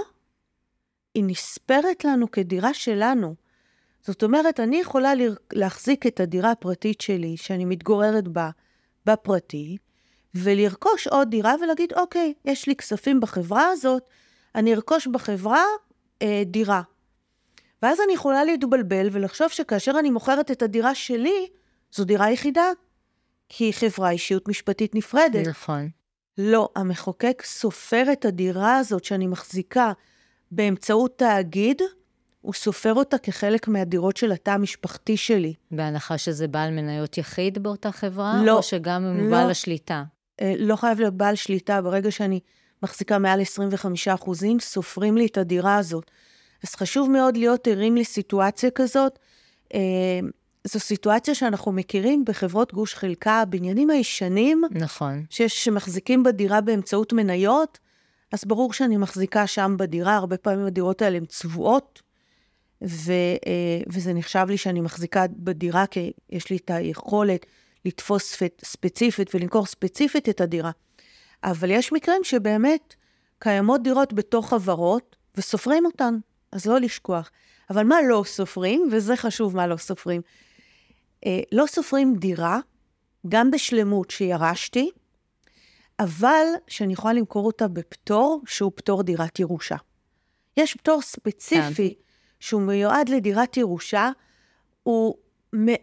היא נספרת לנו כדירה שלנו, זאת אומרת, אני יכולה להחזיק את הדירה הפרטית שלי, שאני מתגוררת בה, בפרטי, ולרכוש עוד דירה ולהגיד, אוקיי, יש לי כספים בחברה הזאת, אני ארכוש בחברה אה, דירה. ואז אני יכולה להתבלבל ולחשוב שכאשר אני מוכרת את הדירה שלי, זו דירה יחידה, כי היא חברה אישיות משפטית נפרדת. נכון. לא, המחוקק סופר את הדירה הזאת שאני מחזיקה באמצעות תאגיד, הוא סופר אותה כחלק מהדירות של התא המשפחתי שלי. בהנחה שזה בעל מניות יחיד באותה חברה? לא. או שגם אם לא. בעל השליטה? לא חייב להיות בעל שליטה, ברגע שאני מחזיקה מעל עשרים וחמישה אחוז, סופרים לי את הדירה הזאת. אז חשוב מאוד להיות ערים לסיטואציה כזאת. זו סיטואציה שאנחנו מכירים בחברות גוש חלקה, בניינים הישנים, נכון. שיש שמחזיקים בדירה באמצעות מניות, אז ברור שאני מחזיקה שם בדירה, הרבה פעמים הדירות האלה הן צבועות, ו, וזה נחשב לי שאני מחזיקה בדירה, כי יש לי את היכולת, לתפוס ספציפית ולמכור ספציפית את הדירה. אבל יש מקרים שבאמת קיימות דירות בתוך חברות, וסופרים אותן, אז לא לשכוח. אבל מה לא סופרים, וזה חשוב מה לא סופרים, לא סופרים דירה, גם בשלמות שירשתי, אבל שאני יכולה למכור אותה בפטור, שהוא פטור דירת ירושה. יש פטור ספציפי, שהוא מיועד לדירת ירושה, הוא מאוד,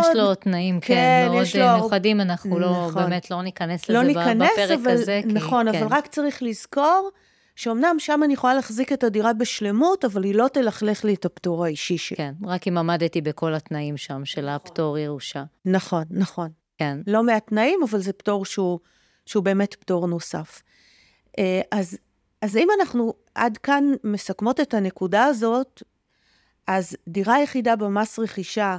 יש לו תנאים, כן, מאוד מיוחדים, אנחנו לא, באמת לא ניכנס לזה בפרק הזה. נכון, אבל רק צריך לזכור, שאומנם שם אני יכולה להחזיק את הדירה בשלמות, אבל היא לא תלכלך לי את הפטור האישי שלי. כן, רק אם עמדתי בכל התנאים שם, של הפטור ירושה. נכון, נכון. כן. לא מהתנאים, אבל זה פטור שהוא באמת פטור נוסף. אז אם אנחנו עד כאן מסכמות את הנקודה הזאת, אז דירה יחידה במס רכישה,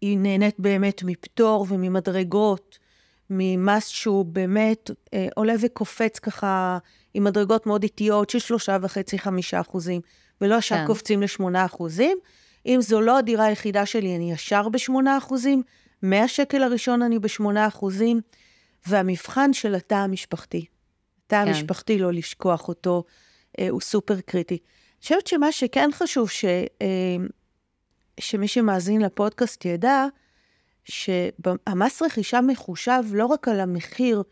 היא נהנית באמת מפטור וממדרגות, ממס שהוא באמת עולה וקופץ ככה, עם מדרגות מאוד איטיות של שלושה וחצי חמישה אחוזים, ולא ישר כן. קופצים לשמונה אחוזים. אם זו לא הדירה היחידה שלי, אני ישר בשמונה אחוזים, מהשקל הראשון אני בשמונה אחוזים, והמבחן של התא המשפחתי. התא כן. המשפחתי, לא לשכוח אותו, הוא סופר קריטי. אני חושבת שמה שכן חשוב ש... שמי שמאזין לפודקאסט ידע, שהמס רכישה מחושב לא רק על המחיר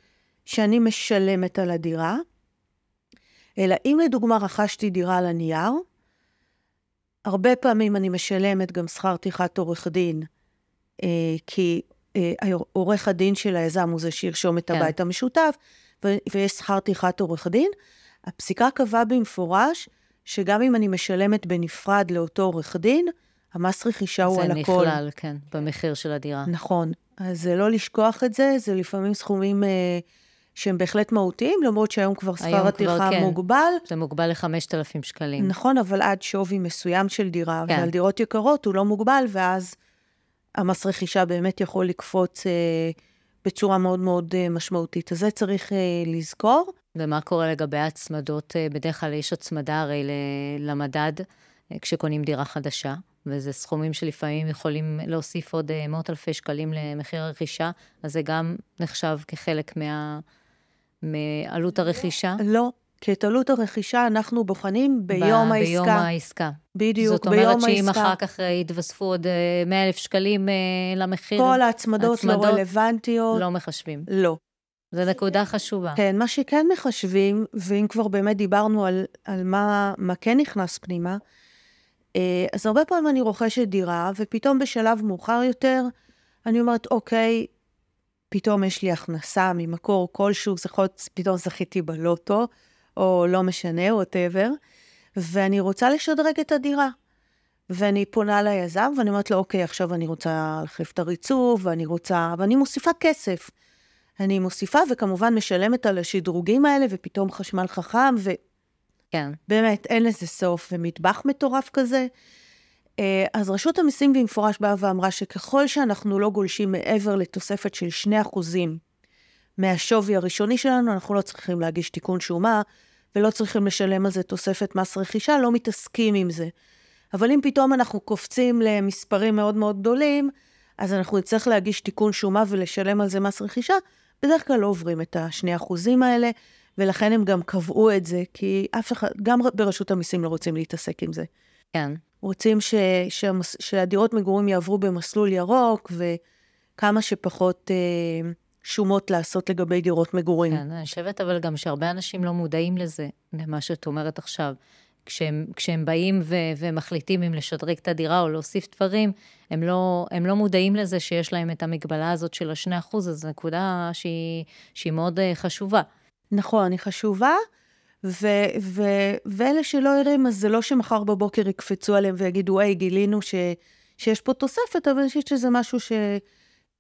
שאני משלמת על הדירה, אלא אם לדוגמה רכשתי דירה על הנייר, הרבה פעמים אני משלמת גם שכר טרחת עורך דין, כי עורך הדין של היזם הוא זה שירשום את הבית המשותף, ויש שכר טרחת עורך דין. הפסיקה קבעה במפורש, שגם אם אני משלמת בנפרד לאותו עורך דין, המס רכישה הוא על הכל. זה נכלל, כן, במחיר של הדירה. נכון. אז זה לא לשכוח את זה, זה לפעמים סכומים אה, שהם בהחלט מהותיים, למרות שהיום כבר שכר הטרחה כן. מוגבל. זה מוגבל ל-חמשת אלפים שקלים. נכון, אבל עד שווי מסוים של דירה, כן. ועל דירות יקרות הוא לא מוגבל, ואז המס רכישה באמת יכול לקפוץ אה, בצורה מאוד מאוד אה, משמעותית. אז זה צריך אה, לזכור. ומה קורה לגבי הצמדות? בדרך כלל יש הצמדה הרי למדד כשקונים דירה חדשה, וזה סכומים שלפעמים יכולים להוסיף עוד מאות אלפי שקלים למחיר הרכישה, אז זה גם נחשב כחלק מעלות הרכישה? לא, כי את עלות הרכישה אנחנו בוחנים ביום העסקה. ביום העסקה. בדיוק, ביום העסקה. זאת אומרת שאם אחר כך התווספו עוד מאה אלף שקלים למחיר, כל ההצמדות לא רלוונטיות. לא מחשבים. לא. זו נקודה חשובה. כן, מה שכן מחשבים, ואם כבר באמת דיברנו על, על מה, מה כן נכנס פנימה, אז הרבה פעמים אני רוכשת דירה, ופתאום בשלב מאוחר יותר, אני אומרת, אוקיי, פתאום יש לי הכנסה ממקור כלשהו, פתאום זכיתי בלוטו, או לא משנה, או whatever, ואני רוצה לשדרג את הדירה. ואני פונה ליזם, ואני אומרת לו, אוקיי, עכשיו אני רוצה להחליף את הריצוף, ואני רוצה, ואני מוסיפה כסף. אני מוסיפה, וכמובן משלמת על השדרוגים האלה, ופתאום חשמל חכם, ו... כן. באמת, אין לזה סוף, ומטבח מטורף כזה. אז רשות המסים במפורש באה ואמרה, שככל שאנחנו לא גולשים מעבר לתוספת של שני אחוזים, מהשווי הראשוני שלנו, אנחנו לא צריכים להגיש תיקון שומה, ולא צריכים לשלם על זה תוספת מס רכישה, לא מתעסקים עם זה. אבל אם פתאום אנחנו קופצים למספרים מאוד מאוד גדולים, אז אנחנו נצטרך להגיש תיקון שומה ולשלם על זה מס רכישה, בדרך כלל לא עוברים את השני אחוזים האלה, ולכן הם גם קבעו את זה, כי אף אחד, גם ברשות המסים לא רוצים להתעסק עם זה. כן. רוצים ש, ש, שהדירות מגורים יעברו במסלול ירוק, וכמה שפחות אה, שומות לעשות לגבי דירות מגורים. כן, אני חושבת, אבל גם שהרבה אנשים לא מודעים לזה, למה שאת אומרת עכשיו. כשהם, כשהם באים ו, ומחליטים אם לשדרג את הדירה או להוסיף דברים, הם לא, הם לא מודעים לזה שיש להם את המגבלה הזאת של השני אחוז, אז נקודה שהיא, שהיא מאוד חשובה. נכון, היא חשובה, ו, ו, ואלה שלא יראים, אז זה לא שמחר בבוקר יקפצו עליהם ויגידו, היי, גילינו ש, שיש פה תוספת, אבל אני חושבת שזה משהו ש...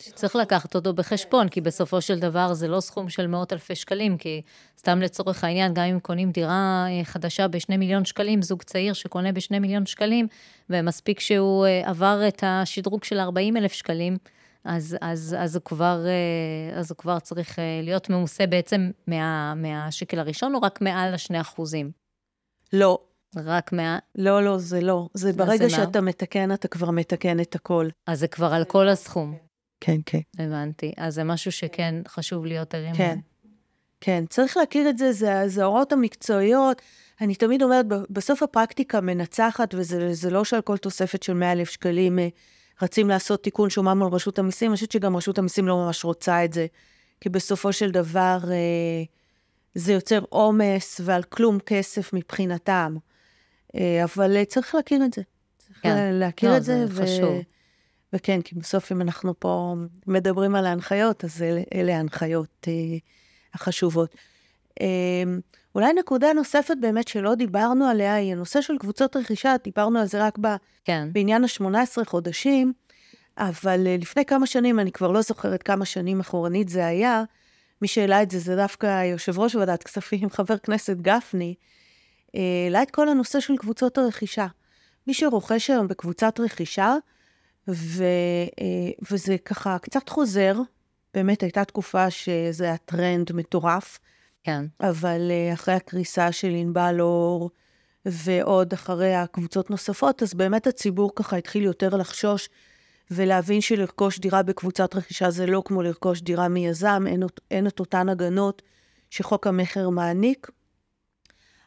שצריך לקחת אותו בחשבון, כי בסופו של דבר זה לא סכום של מאות אלפי שקלים, כי סתם לצורך העניין, גם אם קונים דירה חדשה בשני מיליון שקלים, זוג צעיר שקונה בשני מיליון שקלים, ומספיק שהוא עבר את השדרוג של ארבעים אלף שקלים, אז, אז, אז, הוא כבר, אז הוא כבר צריך להיות ממוסה בעצם מה, מהשקל הראשון, או רק מעל השני אחוזים? לא. רק מה... לא, לא, זה לא. זה ברגע שאתה מתקן, אתה כבר מתקן את הכל. אז זה כבר על כל הסכום. כן, כן. הבנתי. אז זה משהו שכן חשוב להיות ערים. כן, כן. צריך להכיר את זה, זה ההוראות המקצועיות. אני תמיד אומרת, בסוף הפרקטיקה מנצחת, וזה לא שעל כל תוספת של מאה אלף שקלים רצים לעשות תיקון שומה מול רשות המסים. אני חושבת שגם רשות המסים לא ממש רוצה את זה, כי בסופו של דבר זה יוצר עומס ועל כלום כסף מבחינתם. אבל צריך להכיר את זה. צריך להכיר את זה. זה חשוב. וכן, כי בסוף אם אנחנו פה מדברים על ההנחיות, אז אלה, אלה ההנחיות אה, החשובות. אה, אולי נקודה נוספת באמת שלא דיברנו עליה, היא הנושא של קבוצות רכישה, דיברנו על זה רק ב, כן. בעניין ה-שמונה עשרה חודשים, אבל אה, לפני כמה שנים, אני כבר לא זוכרת כמה שנים אחורנית זה היה, מי שאלה את זה, זה דווקא יושב ראש ועדת כספים, חבר כנסת גפני, אה, העלה את כל הנושא של קבוצות הרכישה. מי שרוכש היום בקבוצת רכישה, ו, וזה ככה קצת חוזר, באמת הייתה תקופה שזה היה טרנד מטורף, כן. אבל אחרי הקריסה של ענבל אור, ועוד אחרי הקבוצות נוספות, אז באמת הציבור ככה התחיל יותר לחשוש, ולהבין שלרכוש דירה בקבוצת רכישה זה לא כמו לרכוש דירה מיזם, אין, אין את אותן הגנות שחוק המחר מעניק,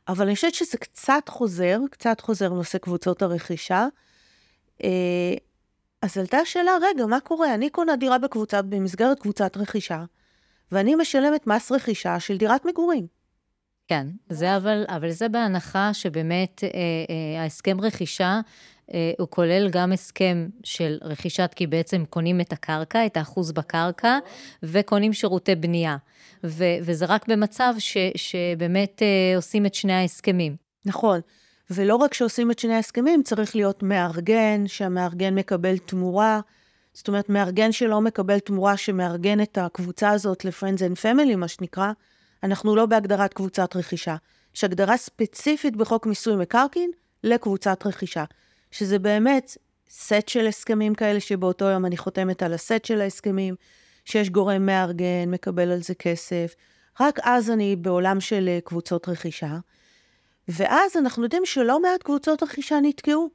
אבל אני חושבת שזה קצת חוזר, קצת חוזר נושא קבוצות הרכישה, אז עלתה השאלה, רגע, מה קורה? אני קונה דירה בקבוצה, במסגרת קבוצת רכישה, ואני משלמת מס רכישה של דירת מגורים. כן, זה אבל, אבל זה בהנחה שבאמת אה, אה, ההסכם רכישה, אה, הוא כולל גם הסכם של רכישת, כי בעצם קונים את הקרקע, את האחוז בקרקע, וקונים שירותי בנייה. ו, וזה רק במצב ש, שבאמת אה, עושים את שני ההסכמים. נכון. ולא רק שעושים את שני ההסכמים, צריך להיות מארגן, שהמארגן מקבל תמורה, זאת אומרת, מארגן שלא מקבל תמורה, שמארגן את הקבוצה הזאת ל-Friends and Family, מה שנקרא, אנחנו לא בהגדרת קבוצת רכישה. יש הגדרה ספציפית בחוק מיסוי מקרקעין, לקבוצת רכישה, שזה באמת סט של הסכמים כאלה, שבאותו יום אני חותמת על הסט של ההסכמים, שיש גורם מארגן, מקבל על זה כסף, רק אז אני בעולם של קבוצות רכישה, ואז אנחנו יודעים שלא מעט קבוצות רכישה נתקעו,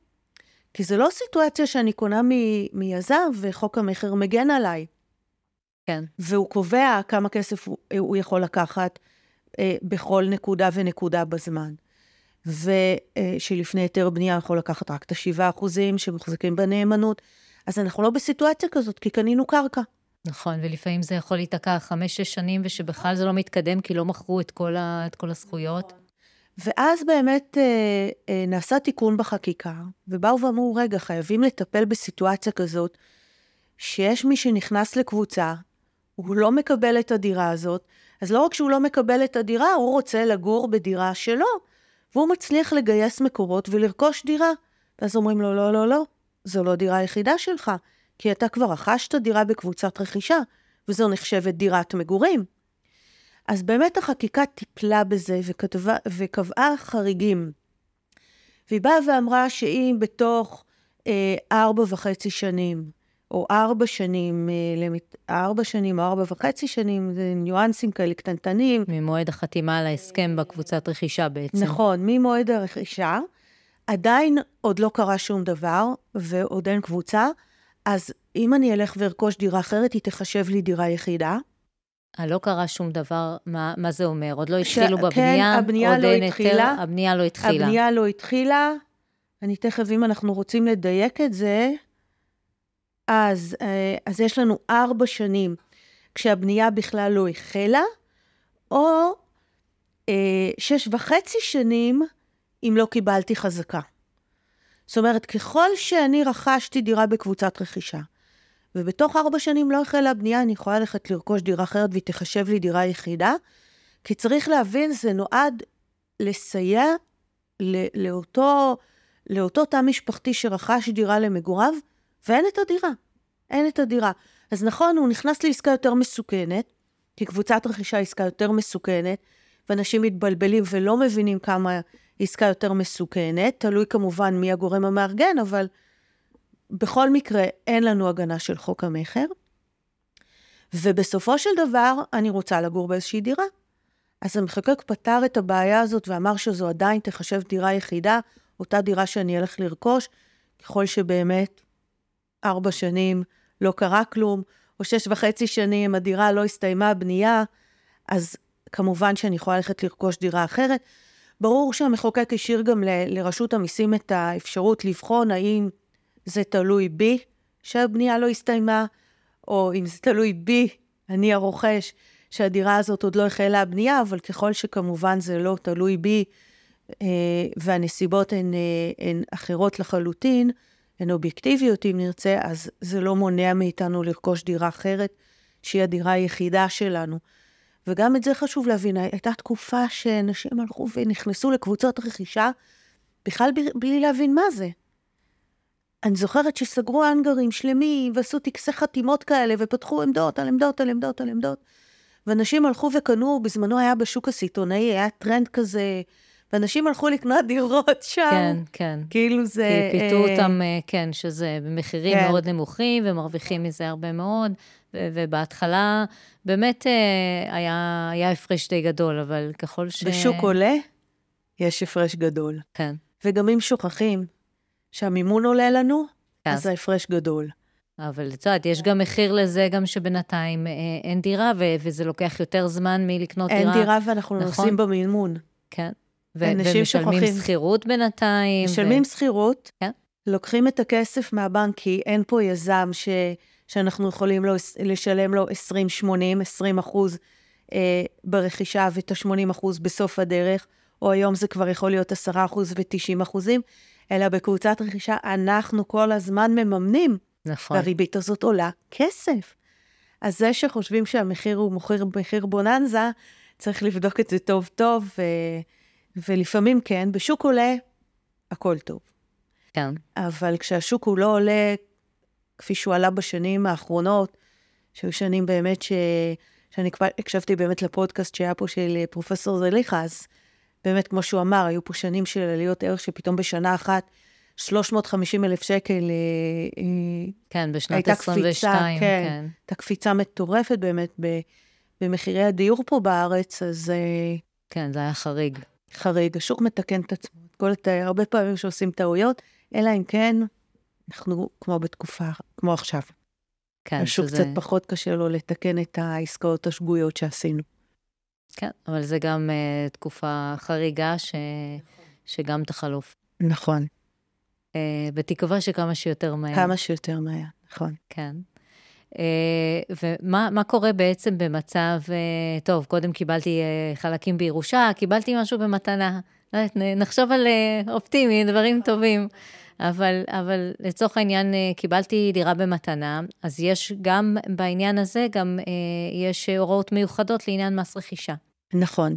כי זה לא סיטואציה שאני קונה מ- מיזם וחוק המחיר מגן עליי. כן. והוא קובע כמה כסף הוא, הוא יכול לקחת אה, בכל נקודה ונקודה בזמן. ושלפני אה, יותר בנייה יכול לקחת רק את השבעה אחוזים שמחזיקים בנאמנות, אז אנחנו לא בסיטואציה כזאת, כי קנינו קרקע. נכון, ולפעמים זה יכול להתקע חמש, שש שנים, ושבכלל זה לא מתקדם, כי לא מכרו את כל, ה, את כל הזכויות. ואז באמת אה, אה, נעשה תיקון בחקיקה, ובאו ואמרו, רגע, חייבים לטפל בסיטואציה כזאת, שיש מי שנכנס לקבוצה, הוא לא מקבל את הדירה הזאת, אז לא רק שהוא לא מקבל את הדירה, הוא רוצה לגור בדירה שלו, והוא מצליח לגייס מקורות ולרכוש דירה. ואז אומרים לו, לא, לא, לא, זו לא דירה היחידה שלך, כי אתה כבר רכשת דירה בקבוצת רכישה, וזו נחשבת דירת מגורים. אז באמת החקיקה טיפלה בזה וכתבה, וקבעה חריגים. והיא באה ואמרה שאם בתוך אה, ארבע וחצי שנים, או ארבע שנים, אה, למת... ארבע שנים או ארבע וחצי שנים, זה ניואנסים כאלה קטנטנים. ממועד החתימה על ההסכם בקבוצת רכישה בעצם. נכון, ממועד הרכישה, עדיין עוד לא קרה שום דבר, ועוד אין קבוצה, אז אם אני אלך ורכוש דירה אחרת, היא תחשב לי דירה יחידה. לא קרה שום דבר, מה, מה זה אומר? עוד לא התחילו ש... בבנייה? כן, הבנייה לא התחילה. יותר, הבנייה לא התחילה. הבנייה לא התחילה. אני תכף, אם אנחנו רוצים לדייק את זה, אז, אז יש לנו ארבע שנים, כשהבנייה בכלל לא החלה, או אה, שש וחצי שנים, אם לא קיבלתי חזקה. זאת אומרת, ככל שאני רכשתי דירה בקבוצת רכישה, ובתוך ארבע שנים לא החלה הבנייה, אני יכולה ללכת לרכוש דירה אחרת, והיא תחשב לי דירה יחידה, כי צריך להבין, זה נועד לסייע ל- לאותו, לאותו תא משפחתי שרכש דירה למגוריו, ואין את הדירה. אין את הדירה. אז נכון, הוא נכנס לעסקה יותר מסוכנת, כי קבוצת רכישה עסקה יותר מסוכנת, ואנשים מתבלבלים ולא מבינים כמה עסקה יותר מסוכנת, תלוי כמובן מי הגורם המארגן, אבל בכל מקרה אין לנו הגנה של חוק המחר, ובסופו של דבר אני רוצה לגור באיזושהי דירה. אז המחוקק פתר את הבעיה הזאת ואמר שזו עדיין תחשב דירה יחידה, אותה דירה שאני אלך לרכוש, ככל שבאמת ארבע שנים לא קרה כלום, או שש וחצי שנים הדירה לא הסתיימה הבנייה, אז כמובן שאני יכולה ללכת לרכוש דירה אחרת. ברור שהמחוקק השאיר גם ל- לרשות המיסים את האפשרות לבחון האם זה תלוי בי שהבנייה לא הסתיימה, או אם זה תלוי בי, אני הרוכש, שהדירה הזאת עוד לא החלה הבנייה, אבל ככל שכמובן זה לא תלוי בי, אה, והנסיבות הן, אה, הן אחרות לחלוטין, הן אובייקטיביות אם נרצה, אז זה לא מונע מאיתנו לרכוש דירה אחרת, שהיא הדירה היחידה שלנו. וגם את זה חשוב להבין, הייתה תקופה שנשים הלכו ונכנסו לקבוצות רכישה, בכלל בלי להבין מה זה. אני זוכרת שסגרו אנגרים שלמים, ועשו טקסי חתימות כאלה, ופתחו עמדות על עמדות על עמדות על עמדות. ואנשים הלכו וקנו, בזמנו היה בשוק הסיטונאי, היה טרנד כזה, ואנשים הלכו לקנות דירות שם. כן, כן. כאילו זה... כי פיתו אותם, כן, שזה במחירים מאוד נמוכים, ומרוויחים מזה הרבה מאוד, ובהתחלה באמת היה, היה הפרש די גדול, אבל ככל ש... בשוק עולה, יש הפרש גדול. כן. וגם אם שוכחים שהמימון עולה לנו, כן. אז ההפרש גדול. אבל לצד, יש גם מחיר לזה, גם שבינתיים אין דירה, ו- וזה לוקח יותר זמן מלקנות אין דירה. אין דירה ואנחנו נכון? נוסעים במימון. כן. ו- ומשלמים שכירות בינתיים. משלמים שכירות, ו... כן? לוקחים את הכסף מהבנק, כי אין פה יזם ש... שאנחנו יכולים לו, לשלם לו עשרים שמונים, עשרים אחוז אה, ברכישה ואת ה-שמונים אחוז בסוף הדרך, או היום זה כבר יכול להיות עשרה אחוז ו-תשעים אחוזים, אלא בקבוצת רכישה אנחנו כל הזמן מממנים, נכון. והריבית הזאת עולה כסף. אז זה שחושבים שהמחיר הוא מוכר מחיר בוננזה, צריך לבדוק את זה טוב טוב, ו... ולפעמים כן, בשוק עולה, הכל טוב. כן. אבל כשהשוק הוא לא עולה, כפי שהוא עלה בשנים האחרונות, שהיו שנים באמת ש... שאני הקשבתי באמת לפודקאסט שהיה פה של פרופסור זליחה, אז באמת כמו שהוא אמר, היו פה שנים של עליות ערך שפתאום בשנה אחת, שלוש מאות וחמישים אלף שקל כן, בשנת עשרים ושתיים, כן. הייתה קפיצה מטורפת באמת במחירי הדיור פה בארץ, אז... כן, זה היה חריג. חריג, השוק מתקן את עצמו. כל התאר, הרבה פעמים שעושים טעויות, אלא אם כן, אנחנו כמו בתקופה, כמו עכשיו. כן, השוק שזה... קצת פחות קשה לו לתקן את העסקאות השגויות שעשינו. כן, אבל זה גם uh, תקופה חריגה ש... נכון. שגם תחלוף. נכון. Uh, בתקווה שכמה שיותר מהר. כמה שיותר מהר, נכון. כן. Uh, ומה מה קורה בעצם במצב, uh, טוב, קודם קיבלתי uh, חלקים בירושה, קיבלתי משהו במתנה, נחשוב על uh, אופטימי, דברים טובים, אבל, אבל לצורך העניין uh, קיבלתי דירה במתנה, אז יש גם בעניין הזה, גם uh, יש הוראות מיוחדות לעניין מס רכישה. נכון,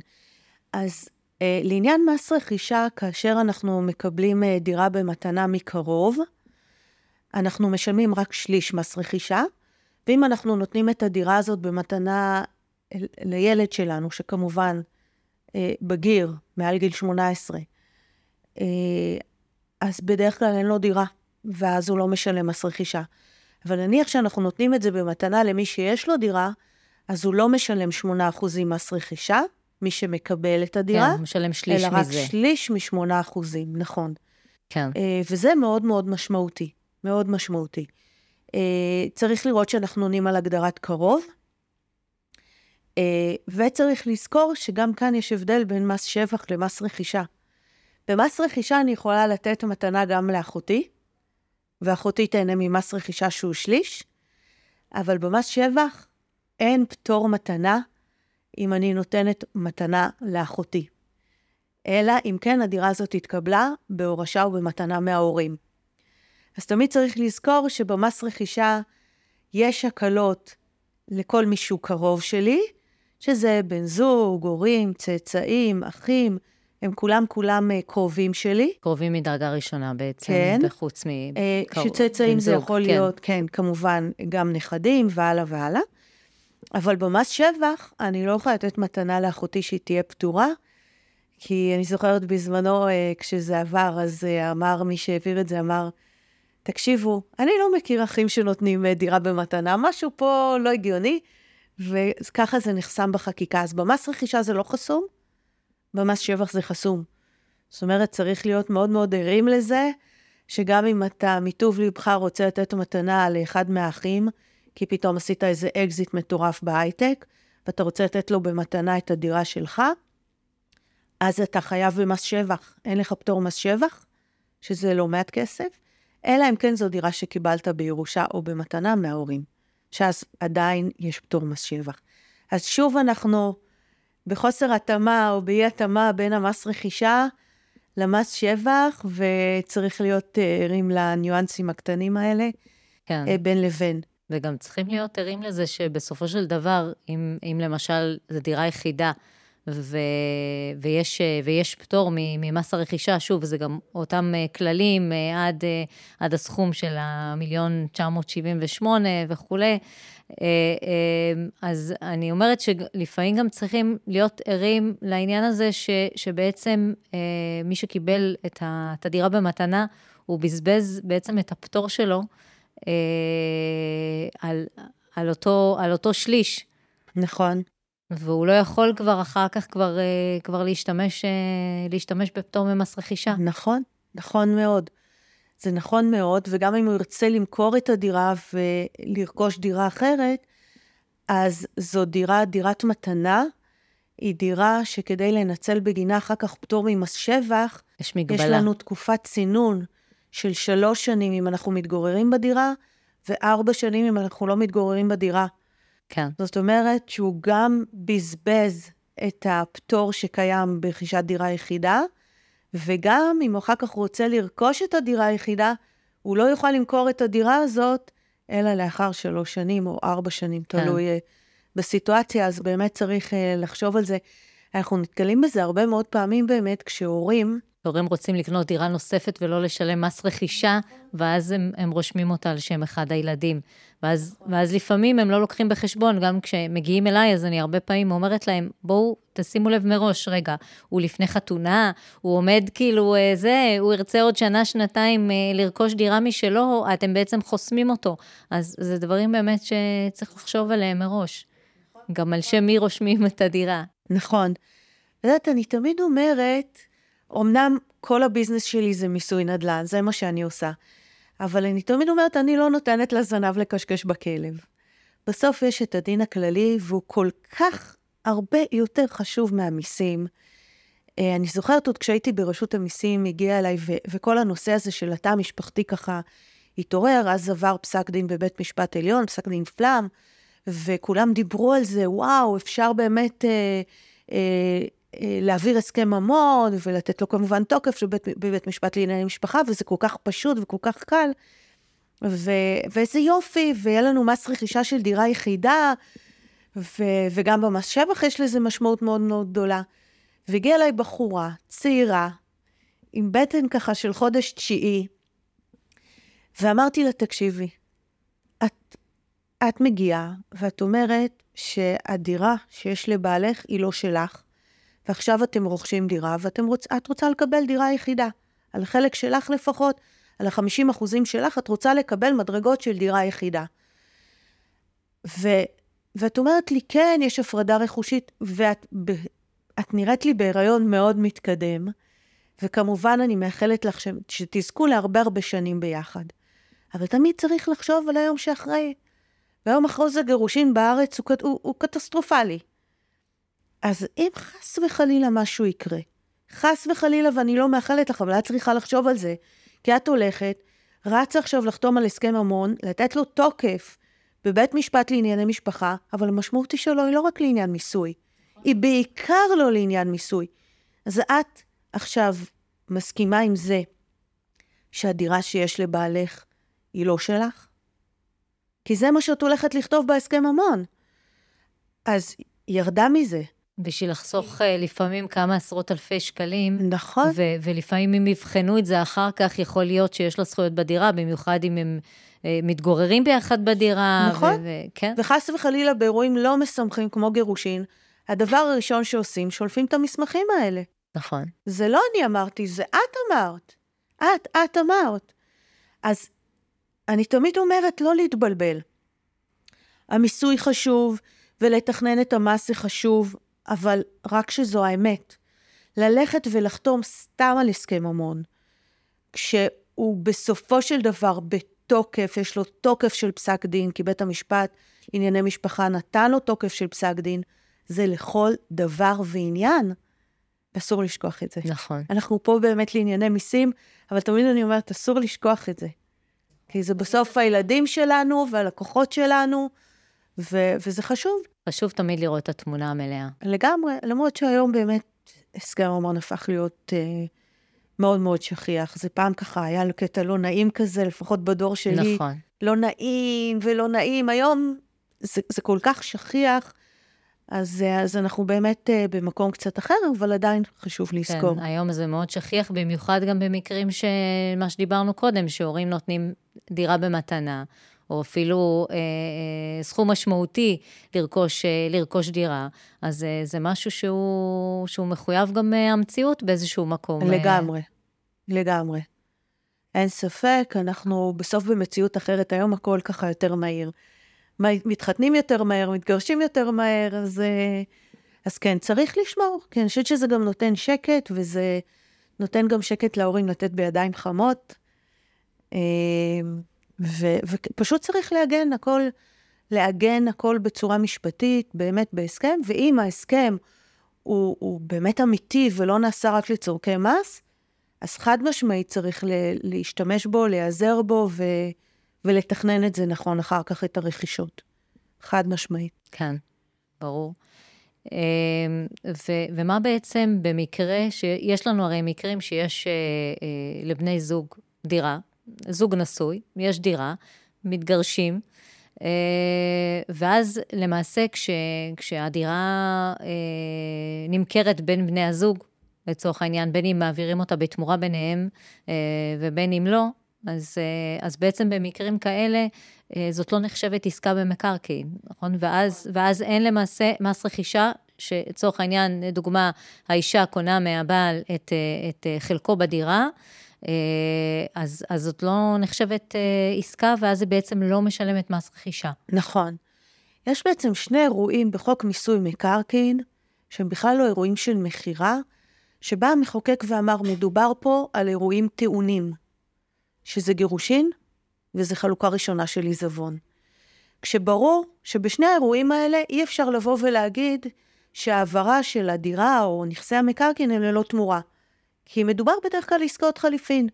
אז uh, לעניין מס רכישה, כאשר אנחנו מקבלים uh, דירה במתנה מקרוב, אנחנו משלמים רק שליש מס רכישה, ואם אנחנו נותנים את הדירה הזאת במתנה לילד שלנו, שכמובן בגיר, מעל גיל שמונה עשרה, אז בדרך כלל אין לו דירה, ואז הוא לא משלם מס רכישה. אבל נניח שאנחנו נותנים את זה במתנה למי שיש לו דירה, אז הוא לא משלם שמונה אחוז מס רכישה, מי שמקבל את הדירה, כן, משלם שליש אלא מזה. רק שליש מ-שמונה אחוז, נכון. כן. וזה מאוד מאוד משמעותי, מאוד משמעותי. צריך לראות שאנחנו עונים על הגדרת קרוב, וצריך לזכור שגם כאן יש הבדל בין מס שבח למס רכישה. במס רכישה אני יכולה לתת מתנה גם לאחותי, ואחותי תהנה ממס רכישה שהוא שליש, אבל במס שבח אין פטור מתנה אם אני נותנת מתנה לאחותי, אלא אם כן הדירה הזאת התקבלה בהורשה או במתנה מההורים. אז תמיד צריך לזכור שבמס רכישה יש הקלות לכל מישהו קרוב שלי, שזה בן זוג, הורים, צאצאים, אחים, הם כולם כולם קרובים שלי. קרובים מדרגה ראשונה בעצם, כן. בחוץ מקרוב. שצאצאים זה יכול כן. להיות, כן, כמובן גם נכדים והלאה והלאה. אבל במס שבח אני לא יכולה לתת מתנה לאחותי שהיא תהיה פטורה, כי אני זוכרת בזמנו כשזה עבר, אז אמר מי שהעביר את זה, אמר, תקשיבו, אני לא מכיר אחים שנותנים דירה במתנה, משהו פה לא הגיוני, וככה זה נחסם בחקיקה. אז במס רכישה זה לא חסום, במס שבח זה חסום. זאת אומרת, צריך להיות מאוד מאוד ערים לזה, שגם אם אתה מטוב לבך רוצה לתת מתנה לאחד מהאחים, כי פתאום עשית איזה אקזיט מטורף בהייטק, ואתה רוצה לתת לו במתנה את הדירה שלך, אז אתה חייב במס שבח. אין לך פטור מס שבח, שזה לא מעט כסף, אלא אם כן זו דירה שקיבלת בירושה או במתנה מההורים, שאז עדיין יש פטור מס שבח. אז שוב אנחנו בחוסר התאמה או באי התאמה בין המס רכישה למס שבח, וצריך להיות ערים לניואנסים הקטנים האלה, כן. בין לבין. וגם צריכים להיות ערים לזה שבסופו של דבר, אם, אם למשל זו דירה יחידה, ו... ויש, ויש פטור ממס הרכישה, שוב, זה גם אותם כללים עד, עד הסכום של המיליון תשע מאות שבעים ושמונה וכו'. אז אני אומרת שלפעמים גם צריכים להיות ערים לעניין הזה, ש... שבעצם מי שקיבל את הדירה במתנה, הוא בזבז בעצם את הפטור שלו על, על אותו, על אותו שליש. נכון. והוא לא יכול כבר אחר כך כבר, כבר להשתמש, להשתמש בפטור ממס רכישה. נכון, נכון מאוד. זה נכון מאוד, וגם אם הוא ירצה למכור את הדירה ולרכוש דירה אחרת, אז זו דירה, דירת מתנה, היא דירה שכדי לנצל בגינה אחר כך פטור ממס שבח, יש מגבלה. יש לנו תקופת צינון של שלוש שנים אם אנחנו מתגוררים בדירה, וארבע שנים אם אנחנו לא מתגוררים בדירה. כן. זאת אומרת שהוא גם בזבז את הפטור שקיים ברכישת דירה יחידה, וגם אם אחר כך רוצה לרכוש את הדירה היחידה, הוא לא יוכל למכור את הדירה הזאת, אלא לאחר שלוש שנים או ארבע שנים, כן. תלוי בסיטואציה, אז באמת צריך לחשוב על זה. אנחנו נתקלים בזה הרבה מאוד פעמים באמת, כשהורים... הורים רוצים לקנות דירה נוספת ולא לשלם מס רכישה, ואז הם, הם רושמים אותה על שם אחד הילדים. ואז, ואז לפעמים הם לא לוקחים בחשבון, גם כשמגיעים אליי, אז אני הרבה פעמים אומרת להם, בואו תשימו לב מראש, רגע, הוא לפני חתונה, הוא עומד כאילו זה, הוא ירצה עוד שנה, שנתיים לרכוש דירה משלו, אתם בעצם חוסמים אותו. אז זה דברים באמת שצריך לחשוב עליהם מראש. נכון, גם על שם מי רושמים את הדירה. נכון. יודעת, אני תמיד אומרת, אמנם כל הביזנס שלי זה מיסוי נדל"ן, זה מה שאני עושה. אבל אני תמיד אומרת, אני לא נותנת לזנב לקשקש בכלב. בסוף יש את הדין הכללי, והוא כל כך הרבה יותר חשוב מהמיסים. אני זוכרת עוד כשהייתי ברשות המיסים, הגיעה אליי, ו- וכל הנושא הזה של התא המשפחתי ככה התעורר, אז עבר פסק דין בבית משפט עליון, פסק דין פלם, וכולם דיברו על זה, וואו, אפשר באמת אה, אה, אה, להעביר הסכם המון, ולתת לו כמובן תוקף שבית, בבית משפט לענייני משפחה, וזה כל כך פשוט וכל כך קל, ו- ואיזה יופי, והיה לנו מס רכישה של דירה יחידה, ו- וגם במס שבח יש לזה משמעות מאוד מאוד גדולה. והגיעה אליי בחורה, צעירה, עם בטן ככה של חודש תשיעי, ואמרתי לה, תקשיבי, את, את מגיעה, ואת אומרת שהדירה שיש לבעלך היא לא שלך, ועכשיו אתם רוכשים דירה, ואת רוצ, רוצה לקבל דירה יחידה, על החלק שלך לפחות, על ה-חמישים אחוז שלך, את רוצה לקבל מדרגות של דירה יחידה. ו, ואת אומרת לי, כן, יש הפרדה רכושית, ואת... את נראית לי בהיריון מאוד מתקדם, וכמובן אני מאחלת לך שתזכו להרבה הרבה שנים ביחד. אבל תמיד צריך לחשוב על היום שאחרי. והיום אחוז הגירושים בארץ הוא, הוא, הוא קטסטרופלי. אז אם חס וחלילה משהו יקרה, חס וחלילה ואני לא מאחלת לך, אבל את צריכה לחשוב על זה, כי את הולכת, רצה עכשיו לחתום על הסכם המון, לתת לו תוקף בבית משפט לענייני משפחה, אבל המשמעות שלו היא לא רק לעניין מיסוי, היא בעיקר לא לעניין מיסוי. אז את עכשיו מסכימה עם זה שהדירה שיש לבעלך היא לא שלך? כי זה מה שאת הולכת לכתוב בהסכם המון. אז ירדה מזה. בשביל לחסוך לפעמים כמה עשרות אלפי שקלים. נכון. ו- ולפעמים אם יבחנו את זה אחר כך, יכול להיות שיש לה זכויות בדירה, במיוחד אם הם מתגוררים ביחד בדירה. נכון. ו- ו- כן? וחס וחלילה באירועים לא מסמכים כמו גירושין, הדבר הראשון שעושים, שולפים את המסמכים האלה. נכון. זה לא אני אמרתי, זה את אמרת. את, את אמרת. אז אני תמיד אומרת לא להתבלבל. המיסוי חשוב, ולתכנן את המס זה חשוב, אבל רק שזו האמת. ללכת ולחתום סתם על הסכם המון, כשהוא בסופו של דבר בתוקף, יש לו תוקף של פסק דין, כי בית המשפט, ענייני משפחה, נתן לו תוקף של פסק דין, זה לכל דבר ועניין, אסור לשכוח את זה. נכון. אנחנו פה באמת לענייני מיסים, אבל תמיד אני אומרת, אסור לשכוח את זה. כי זה בסוף הילדים שלנו, והלקוחות שלנו, ו- וזה חשוב. חשוב תמיד לראות את התמונה המלאה. לגמרי, למרות שהיום באמת, הסגר המון הפך להיות אה, מאוד מאוד שכיח. זה פעם ככה, היה לקטע לא נעים כזה, לפחות בדור שלי. נכון. לא נעים ולא נעים. היום זה, זה כל כך שכיח, אז, אז אנחנו באמת uh, במקום קצת אחר, אבל עדיין חשוב לזכור. כן, היום זה מאוד שכיח, במיוחד גם במקרים שמה שדיברנו קודם, שהורים נותנים דירה במתנה, או אפילו uh, uh, סכום משמעותי לרכוש, uh, לרכוש דירה, אז uh, זה משהו שהוא, שהוא מחויב גם המציאות באיזשהו מקום. לגמרי, לגמרי. אין ספק, אנחנו בסוף במציאות אחרת, היום הכל ככה יותר מהיר. מתחתנים יותר מהר, מתגרשים יותר מהר, אז, אז כן, צריך לשמור. כן, אני חושבת שזה גם נותן שקט, וזה נותן גם שקט להורים לתת בידיים חמות, ו, ופשוט צריך להגן הכל, להגן הכל בצורה משפטית, באמת בהסכם, ואם ההסכם הוא, הוא באמת אמיתי, ולא נעשה רק לצורכי מס, אז חד משמעית צריך להשתמש בו, להיעזר בו, ו... ולתכנן את זה נכון אחר כך את הרכישות. חד משמעית. כן, ברור. ו- ומה בעצם במקרה, שיש לנו הרי מקרים שיש לבני זוג דירה, זוג נשוי, יש דירה, מתגרשים, ואז למעשה כש- כשהדירה נמכרת בין בני הזוג, לצורך העניין, בין אם מעבירים אותה בתמורה ביניהם, ובין אם לא, אז, אז בעצם במקרים כאלה, זאת לא נחשבת עסקה במקרקעין, נכון? ואז, ואז אין למעשה מס רכישה, שצורך העניין, דוגמה, האישה קונה מהבעל את, את חלקו בדירה, אז, אז זאת לא נחשבת עסקה, ואז זה בעצם לא משלמת מס רכישה. נכון. יש בעצם שני אירועים בחוק מיסוי מקרקעין, שהם בכלל לא אירועים של מחירה, שבה המחוקק ואמר, מדובר פה על אירועים טעונים, שזה גירושין, וזה חלוקה ראשונה של עיזבון. כשברור שבשני האירועים האלה אי אפשר לבוא ולהגיד שהעברה של הדירה או נכסי המקרקעין הם ללא תמורה, כי מדובר בדרך כלל לעסקאות חליפין.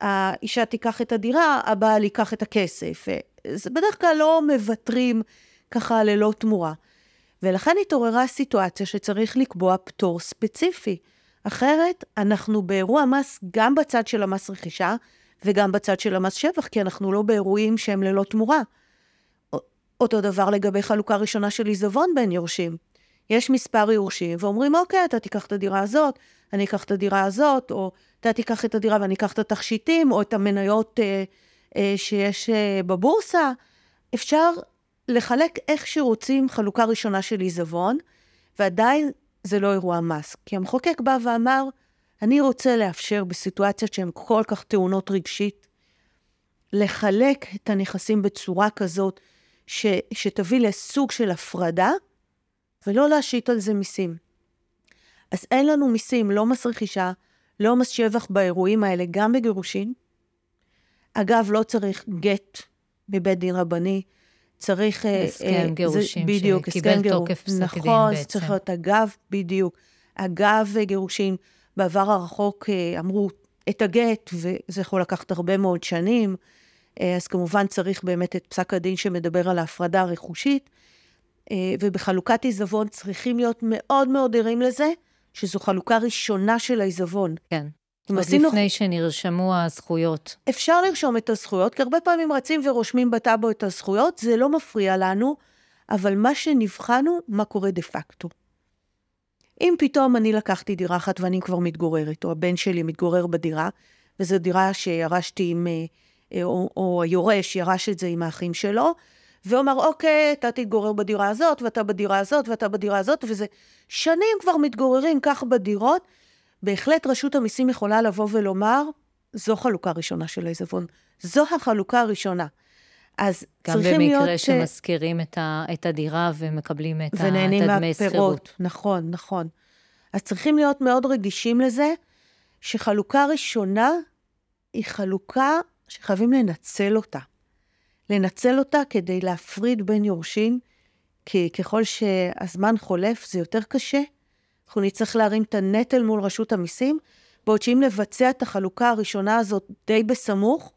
האישה תיקח את הדירה, הבעל ייקח את הכסף. זה בדרך כלל לא מבטרים ככה ללא תמורה. ולכן התעוררה סיטואציה שצריך לקבוע פטור ספציפי. אחרת, אנחנו באירוע מס גם בצד של המס רכישה, וגם בצד של המס שבח, כי אנחנו לא באירועים שהם ללא תמורה. אותו דבר לגבי חלוקה ראשונה של עיזבון בין יורשים. יש מספר יורשים, ואומרים, אוקיי, אתה תיקח את הדירה הזאת, אני אקח את הדירה הזאת, או אתה תיקח את הדירה ואני אקח את התכשיטים, או את המניות אה, אה, שיש אה, בבורסה. אפשר לחלק איך שרוצים חלוקה ראשונה של עיזבון, ועדיין זה לא אירוע מס. כי המחוקק בא ואמר, אני רוצה לאפשר בסיטואציות שהן כל כך טעונות רגשית, לחלק את הנכסים בצורה כזאת, ש, שתביא לסוג של הפרדה, ולא להשית על זה מיסים. אז אין לנו מיסים, לא מס רכישה, לא מס שבח באירועים האלה, גם בגירושין. אגב, לא צריך גט בבית דין רבני, צריך... הסכם גירושים, שקיבל תוקף פסק דין בעצם. נכון, זה צריך להיות אגב, בדיוק. אגב גירושין, בעבר הרחוק אמרו את הגט, וזה יכול לקחת הרבה מאוד שנים, אז כמובן צריך באמת את פסק הדין שמדבר על ההפרדה הרכושית, ובחלוקת עיזבון צריכים להיות מאוד מאוד ערים לזה, שזו חלוקה ראשונה של העיזבון. כן, עוד עשינו... לפני שנרשמו הזכויות. אפשר לרשום את הזכויות, כי הרבה פעמים רצים ורושמים בטאבו את הזכויות, זה לא מפריע לנו, אבל מה שנבחנו, מה קורה דה פקטו. אם פתאום אני לקחתי דירה אחת ואני כבר מתגוררת, או הבן שלי מתגורר בדירה, וזו דירה שירשתי עם, או, או היורש ירש את זה עם האחים שלו, ואומר, אוקיי, אתה תתגורר בדירה הזאת, ואתה בדירה הזאת, ואתה בדירה הזאת, וזה שנים כבר מתגוררים כך בדירות, בהחלט רשות המיסים יכולה לבוא ולומר, זו חלוקה ראשונה של העיזבון, זו החלוקה הראשונה. אז צריכים להיות... גם במקרה שמזכירים את, ה, את הדירה, ומקבלים את הדמי שכירות. ונהנים מהפירות, נכון, נכון. אז צריכים להיות מאוד רגישים לזה, שחלוקה ראשונה היא חלוקה שחייבים לנצל אותה. לנצל אותה כדי להפריד בין יורשים, כי ככל שהזמן חולף זה יותר קשה, אנחנו נצטרך להרים את הנטל מול רשות המיסים, בעוד שאם לבצע את החלוקה הראשונה הזאת די בסמוך,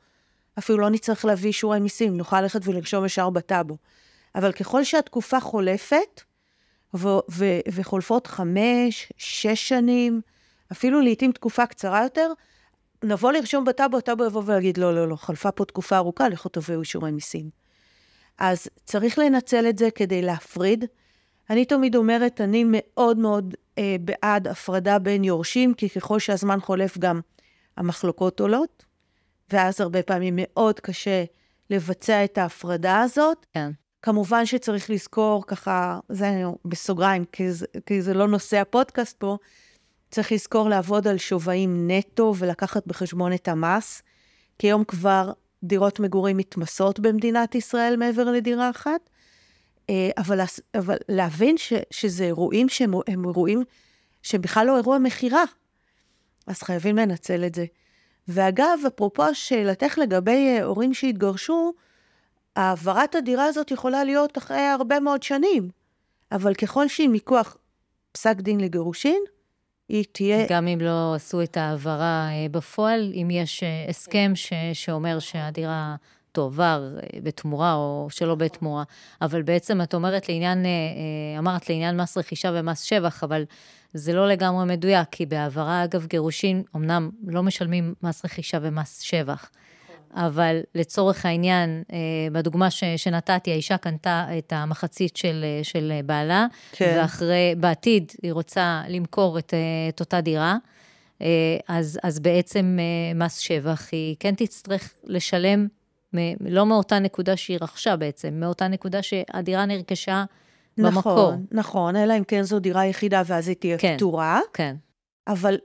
אפילו לא נצטרך להביא אישורי מיסים, נוכל ללכת ולרשום ישר בטאבו. אבל ככל שהתקופה חולפת, ו- ו- וחולפות חמש, שש שנים, אפילו לעתים תקופה קצרה יותר, נבוא לרשום בטאבו, הטאבו יבוא ויגיד, לא, לא, לא, חלפה פה תקופה ארוכה, לכו תביאו אישורי מיסים. אז צריך לנצל את זה כדי להפריד. אני תמיד אומרת, אני מאוד מאוד אה, בעד הפרדה בין יורשים, כי ככל שהזמן חולף גם המחלוקות עולות, ואז הרבה פעמים מאוד קשה לבצע את ההפרדה הזאת. כן. כמובן שצריך לזכור ככה, זה בסוגריים, כי זה, כי זה לא נושא הפודקאסט פה, צריך לזכור לעבוד על שובעים נטו ולקחת בחשבון את המס, כי היום כבר דירות מגורים מתמסות במדינת ישראל מעבר לדירה אחת, אבל, אבל להבין ש, שזה אירועים שהם אירועים שבכלל לא אירוע מחירה, אז חייבים לנצל את זה. ואגב, אפרופו שאלתך לגבי הורים שהתגרשו, העברת הדירה הזאת יכולה להיות אחרי הרבה מאוד שנים, אבל ככל שהיא מכוח פסק דין לגירושין, היא תהיה... גם אם לא עשו את העברה בפועל, אם יש הסכם ש... שאומר שהדירה תועבר בתמורה או שלא בתמורה, אבל בעצם את אומרת לעניין, אמרת לעניין מס רכישה ומס שבח, אבל זה לא לגמרי מדויק, כי בעברה אגב גירושין, אמנם לא משלמים מס רכישה ומס שבח, אבל לצורך העניין, בדוגמה ש, שנתתי, האישה קנתה את המחצית של, של בעלה, כן. ואחרי, בעתיד היא רוצה למכור את, את אותה דירה, אז, אז בעצם מס שבח היא כן תצטרך לשלם, מ, לא מאותה נקודה שהיא רכשה בעצם, מאותה נקודה שהדירה נרכשה נכון, במקור. נכון, נכון, אלא אם כן זו דירה יחידה, ואז היא תהיה כן, פתורה. כן. אבל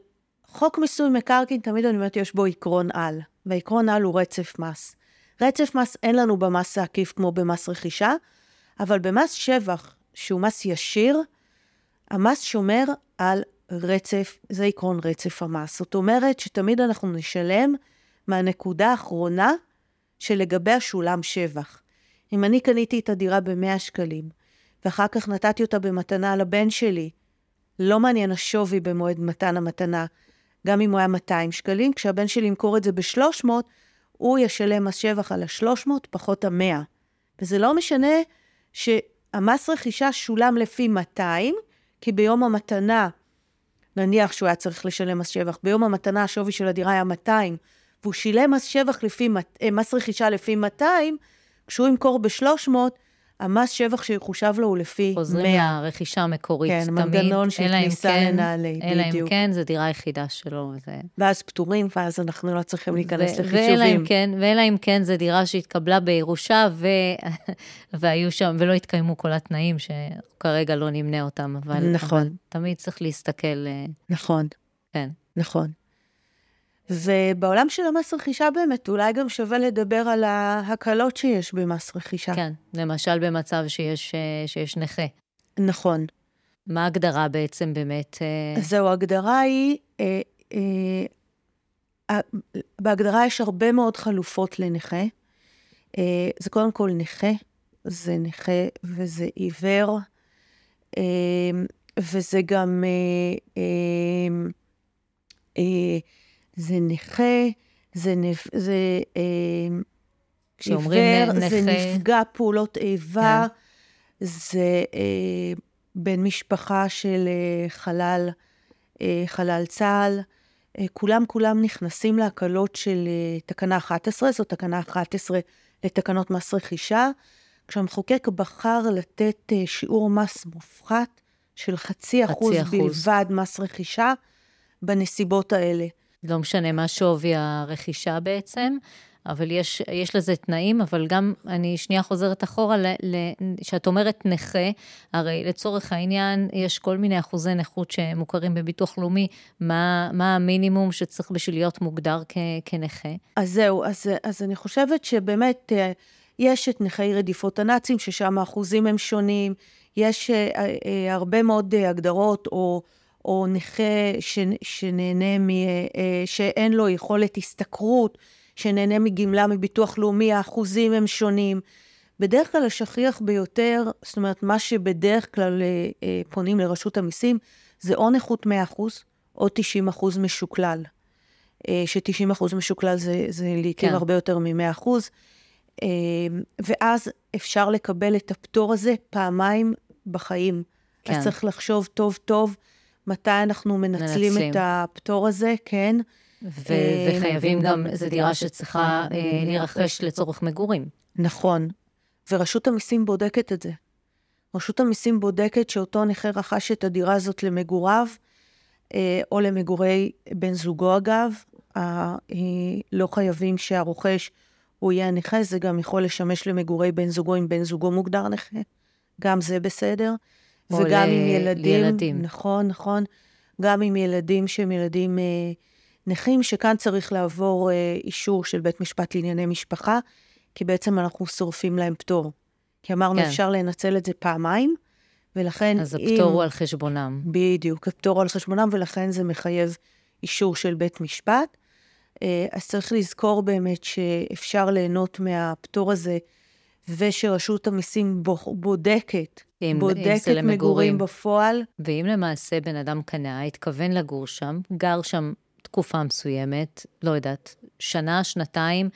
חוק מיסוי מקרקעין, תמיד אני אומרת, יש בו עקרון על. והעקרון על הוא רצף מס. רצף מס אין לנו במס העקיף כמו במס רכישה, אבל במס שבח, שהוא מס ישיר, המס שומר על רצף, זה עקרון רצף המס. זאת אומרת שתמיד אנחנו נשלם מהנקודה האחרונה שלגבי השולם שבח. אם אני קניתי את הדירה ב-מאה שקלים, ואחר כך נתתי אותה במתנה לבן שלי, לא מעניין השווי במועד מתן המתנה, גם אם הוא היה מאתיים שקלים, כשהבן שלי ימכור את זה ב-שלוש מאות, הוא ישלם מס שבח על ה-שלוש מאות פחות ה-מאה. וזה לא משנה שהמס רכישה שולם לפי מאתיים, כי ביום המתנה, נניח שהוא היה צריך לשלם מס שבח, ביום המתנה השווי של הדירה היה מאתיים, והוא שילם מס שבח לפי, מס רכישה לפי מאתיים, כשהוא ימכור ב-שלוש מאות, המס שבח שיחושב לו הוא לפי חוזרים מאה. חוזרים לרכישה המקורית, כן, תמיד. כן, מנגנון של כניסה כן, לנעלי, אלא בדיוק. אלא אם כן, זו דירה היחידה שלו. זה... ואז פטורים, ואז אנחנו לא צריכים להיכנס ו- לחישובים. כן, ואלא אם כן, זו דירה שהתקבלה בירושה, ו... והיו שם, ולא התקיימו כל התנאים, שכרגע לא נמנה אותם, אבל, נכון. אבל תמיד צריך להסתכל. נכון. כן. נכון. ובעולם של המס רכישה באמת, אולי גם שווה לדבר על ההקלות שיש במס רכישה. כן, למשל במצב שיש, שיש נכה. נכון. מה ההגדרה בעצם באמת? זהו, ההגדרה היא, אה, אה, בהגדרה יש הרבה מאוד חלופות לנכה. אה, זה קודם כל נכה, זה נכה וזה עיוור, אה, וזה גם... אה, אה, אה, זה נכה, זה עיוור, זה נפגע פעולות איבה, זה בן משפחה של חלל, חלל צהל, כולם כולם נכנסים להקלות של תקנה אחת עשרה, זו תקנה אחת עשרה לתקנות מס רכישה, כשהמחוקק בחר לתת שיעור מס מופחת של חצי אחוז בלבד מס רכישה בנסיבות האלה. לא משנה מה שווי הרכישה בעצם, אבל יש, יש לזה תנאים, אבל גם אני שנייה חוזרת אחורה, ל, ל, שאת אומרת נכה, הרי לצורך העניין יש כל מיני אחוזי נכות שמוכרים בביטוח לאומי, מה, מה המינימום שצריך בשביל להיות מוגדר כ, כנכה? אז זהו, אז, אז אני חושבת שבאמת יש את נכי רדיפות הנאצים, ששם האחוזים הם שונים, יש הרבה מאוד הגדרות או... או נכה שנהנה מ... שאין לו יכולת הסתכרות, שנהנה מגמלה מביטוח לאומי, האחוזים הם שונים. בדרך כלל השכיח ביותר, זאת אומרת, מה שבדרך כלל פונים לרשות המיסים, זה או נכות מאה אחוז, או תשעים אחוז משוקלל. ש-תשעים אחוז משוקלל זה, זה לעתים כן. הרבה יותר מ-מאה אחוז. ואז אפשר לקבל את הפטור הזה פעמיים בחיים. כן. אז צריך לחשוב טוב טוב, מתי אנחנו מנצלים, מנצלים את הפטור הזה, כן. ו- וחייבים גם, זו דירה שצריכה להירכש לצורך מגורים. נכון. ורשות המיסים בודקת את זה. רשות המיסים בודקת שאותו נכה רכש את הדירה הזאת למגוריו, או למגורי בן זוגו אגב. לא חייבים שהרוכש הוא יהיה נכה, זה גם יכול לשמש למגורי בן זוגו, אם בן זוגו מוגדר נכה. גם זה בסדר. וגם עם ילדים, ילדים, נכון, נכון, גם עם ילדים שהם ילדים אה, נכים, שכאן צריך לעבור אה, אישור של בית משפט לענייני משפחה, כי בעצם אנחנו שורפים להם פטור. כי אמרנו, כן. אפשר לנצל את זה פעמיים, ולכן... אז אם, הפטור הוא על חשבונם. בדיוק, הפטור הוא על חשבונם, ולכן זה מחייב אישור של בית משפט. אה, אז צריך לזכור באמת שאפשר ליהנות מהפטור הזה, ושרשות המיסים בודקת, אם, בודקת אם מגורים בפועל. ואם למעשה בן אדם קנה, התכוון לגור שם, גר שם תקופה מסוימת, לא יודעת, שנה, שנתיים,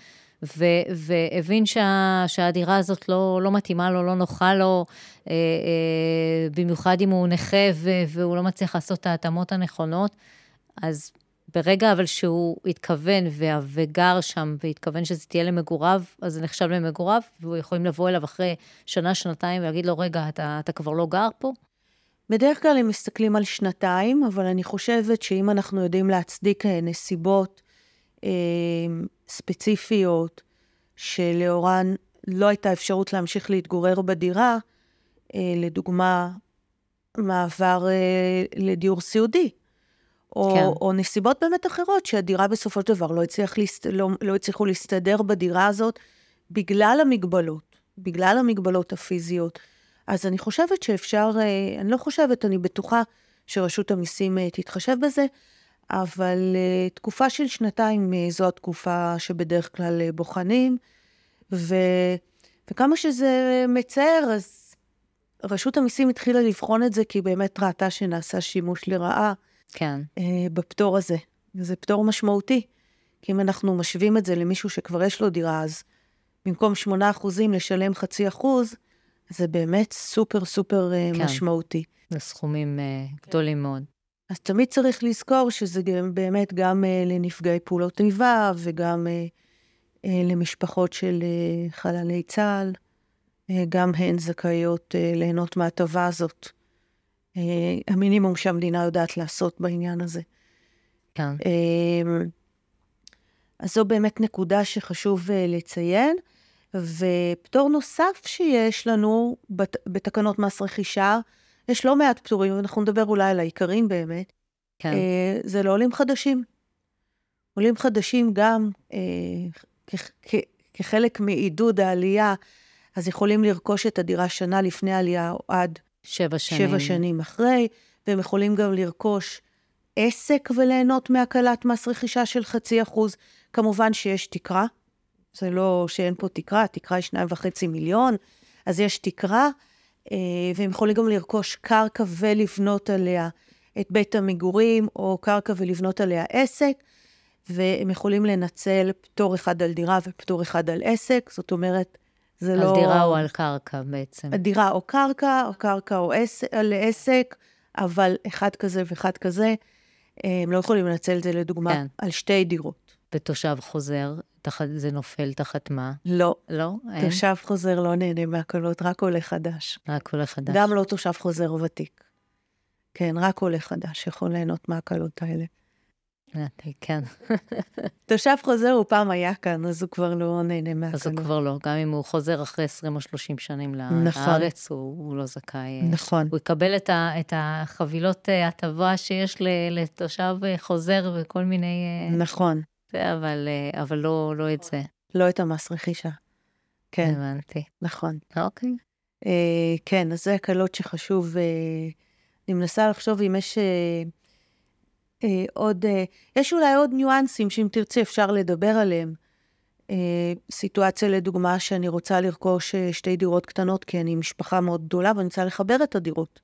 ו, והבין שה, שהדירה הזאת לא, לא מתאימה לו, לא נוחה לו, אה, אה, במיוחד אם הוא נכה, ו, והוא לא מצליח לעשות את ההתאמות הנכונות, אז ברגע אבל שהוא התכוון וגר שם, והתכוון שזה תהיה למגוריו, אז זה נחשב למגוריו, והוא יכולים לבוא אליו אחרי שנה, שנתיים, ולהגיד לו, רגע, אתה, אתה כבר לא גר פה? בדרך כלל הם מסתכלים על שנתיים, אבל אני חושבת שאם אנחנו יודעים להצדיק נסיבות אה, ספציפיות, שלאורן לא הייתה אפשרות להמשיך להתגורר בדירה, אה, לדוגמה, מעבר אה, לדיור סיעודי, או, כן. או נסיבות באמת אחרות, שהדירה בסופו של דבר לא, הצליח להסת... לא, לא הצליחו להסתדר בדירה הזאת, בגלל המגבלות, בגלל המגבלות הפיזיות, אז אני חושבת שאפשר, אני לא חושבת, אני בטוחה שרשות המיסים תתחשב בזה, אבל תקופה של שנתיים זו התקופה שבדרך כלל בוחנים, ו... וכמה שזה מצער, אז רשות המיסים התחילה לבחון את זה, כי באמת ראתה שנעשה שימוש לרעה, כן. בפטור הזה. זה פטור משמעותי, כי אם אנחנו משווים את זה למישהו שכבר יש לו דירה, אז במקום שמונה אחוזים לשלם חצי אחוז, זה באמת סופר סופר כן. משמעותי. זה סכומים כן. גדולים מאוד. אז תמיד צריך לזכור שזה באמת גם לנפגעי פעולות איבה, וגם למשפחות של חללי צה"ל, גם הן זכאיות ליהנות מהטבה הזאת. המינימום שהמדינה יודעת לעשות בעניין הזה. כן. אז זו באמת נקודה שחשוב לציין, ופטור נוסף שיש לנו בתקנות מס רכישה, יש לא מעט פטורים, ואנחנו נדבר אולי על העיקרים באמת, כן. זה לא עולים חדשים. עולים חדשים גם כחלק מעידוד העלייה, אז יכולים לרכוש את הדירה שנה לפני העלייה, או עד שבע שנים. שבע שנים אחרי, והם יכולים גם לרכוש עסק וליהנות מהקלת מס רכישה של חצי אחוז, כמובן שיש תקרה, זה לא שאין פה תקרה, התקרה היא שניים וחצי מיליון, אז יש תקרה, והם יכולים גם לרכוש קרקע ולבנות עליה את בית המגורים, או קרקע ולבנות עליה עסק, והם יכולים לנצל פטור אחד על דירה ופטור אחד על עסק, זאת אומרת, זה לא... על דירה או על קרקע בעצם. על דירה או קרקע, או קרקע או על עסק, אבל אחד כזה ואחד כזה, הם לא יכולים לנצל את זה לדוגמה כן. על שתי דירות. ותושב חוזר, תחת, זה נופל תחת מה? לא. לא? תושב אין? חוזר לא נהנה מהקלות, רק עולה חדש. רק עולה חדש. גם לא תושב חוזר ותיק. כן, רק עולה חדש, יכול ליהנות מהקלות האלה. כן. תושב חוזר הוא פעם היה כאן, אז הוא כבר לא נהנה מהקלות. אז הוא כבר לא, גם אם הוא חוזר אחרי עשרים או שלושים שנים לארץ, הוא, הוא לא זכאי. נכון. הוא יקבל את, ה, את החבילות הטבה שיש לתושב חוזר וכל מיני... נכון. אבל, אבל לא, לא את זה. לא את המס רכישה. כן. הבנתי. נכון. אוקיי. אה, כן, אז זה הקלות שחשוב. אה, אני מנסה לחשוב אם יש... אה, אה, עוד, אה, יש אולי עוד ניואנסים שאם תרצה אפשר לדבר עליהם. אה, סיטואציה לדוגמה שאני רוצה לרכוש שתי דירות קטנות, כי אני משפחה מאוד גדולה ואני רוצה לחבר את הדירות.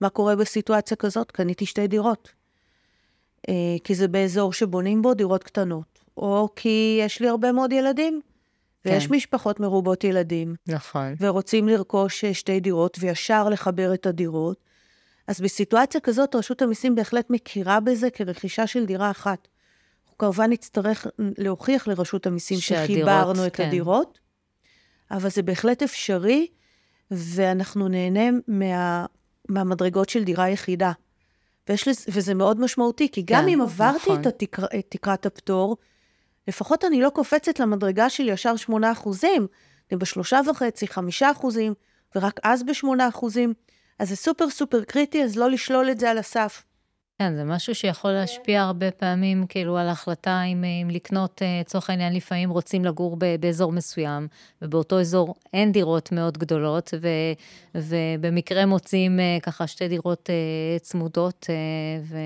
מה קורה בסיטואציה כזאת? קניתי שתי דירות. כי זה באזור שבונים בו דירות קטנות, או כי יש לי הרבה מאוד ילדים, כן. ויש משפחות מרובות ילדים, נכון. ורוצים לרכוש שתי דירות, וישר לחבר את הדירות, אז בסיטואציה כזאת, רשות המיסים בהחלט מכירה בזה, כרכישה של דירה אחת. אנחנו כמובן נצטרך להוכיח לרשות המיסים, שחיברנו כן. את הדירות, אבל זה בהחלט אפשרי, ואנחנו נהנה מה, מהמדרגות של דירה יחידה. ויש לזה, וזה מאוד משמעותי, כי גם כן, אם עברתי נכון. את, התקר, את תקרת הפטור, לפחות אני לא קופצת למדרגה שלי ישר שמונה אחוזים, אני בשלושה וחצי, חמישה אחוזים, ורק אז בשמונה אחוזים, אז זה סופר סופר קריטי, אז לא לשלול את זה על הסף. כן, זה משהו שיכול להשפיע הרבה פעמים, כאילו על ההחלטה אם, אם לקנות, צורך העניין לפעמים רוצים לגור ב, באזור מסוים, ובאותו אזור אין דירות מאוד גדולות, ו, ובמקרה מוצאים ככה שתי דירות צמודות, ו,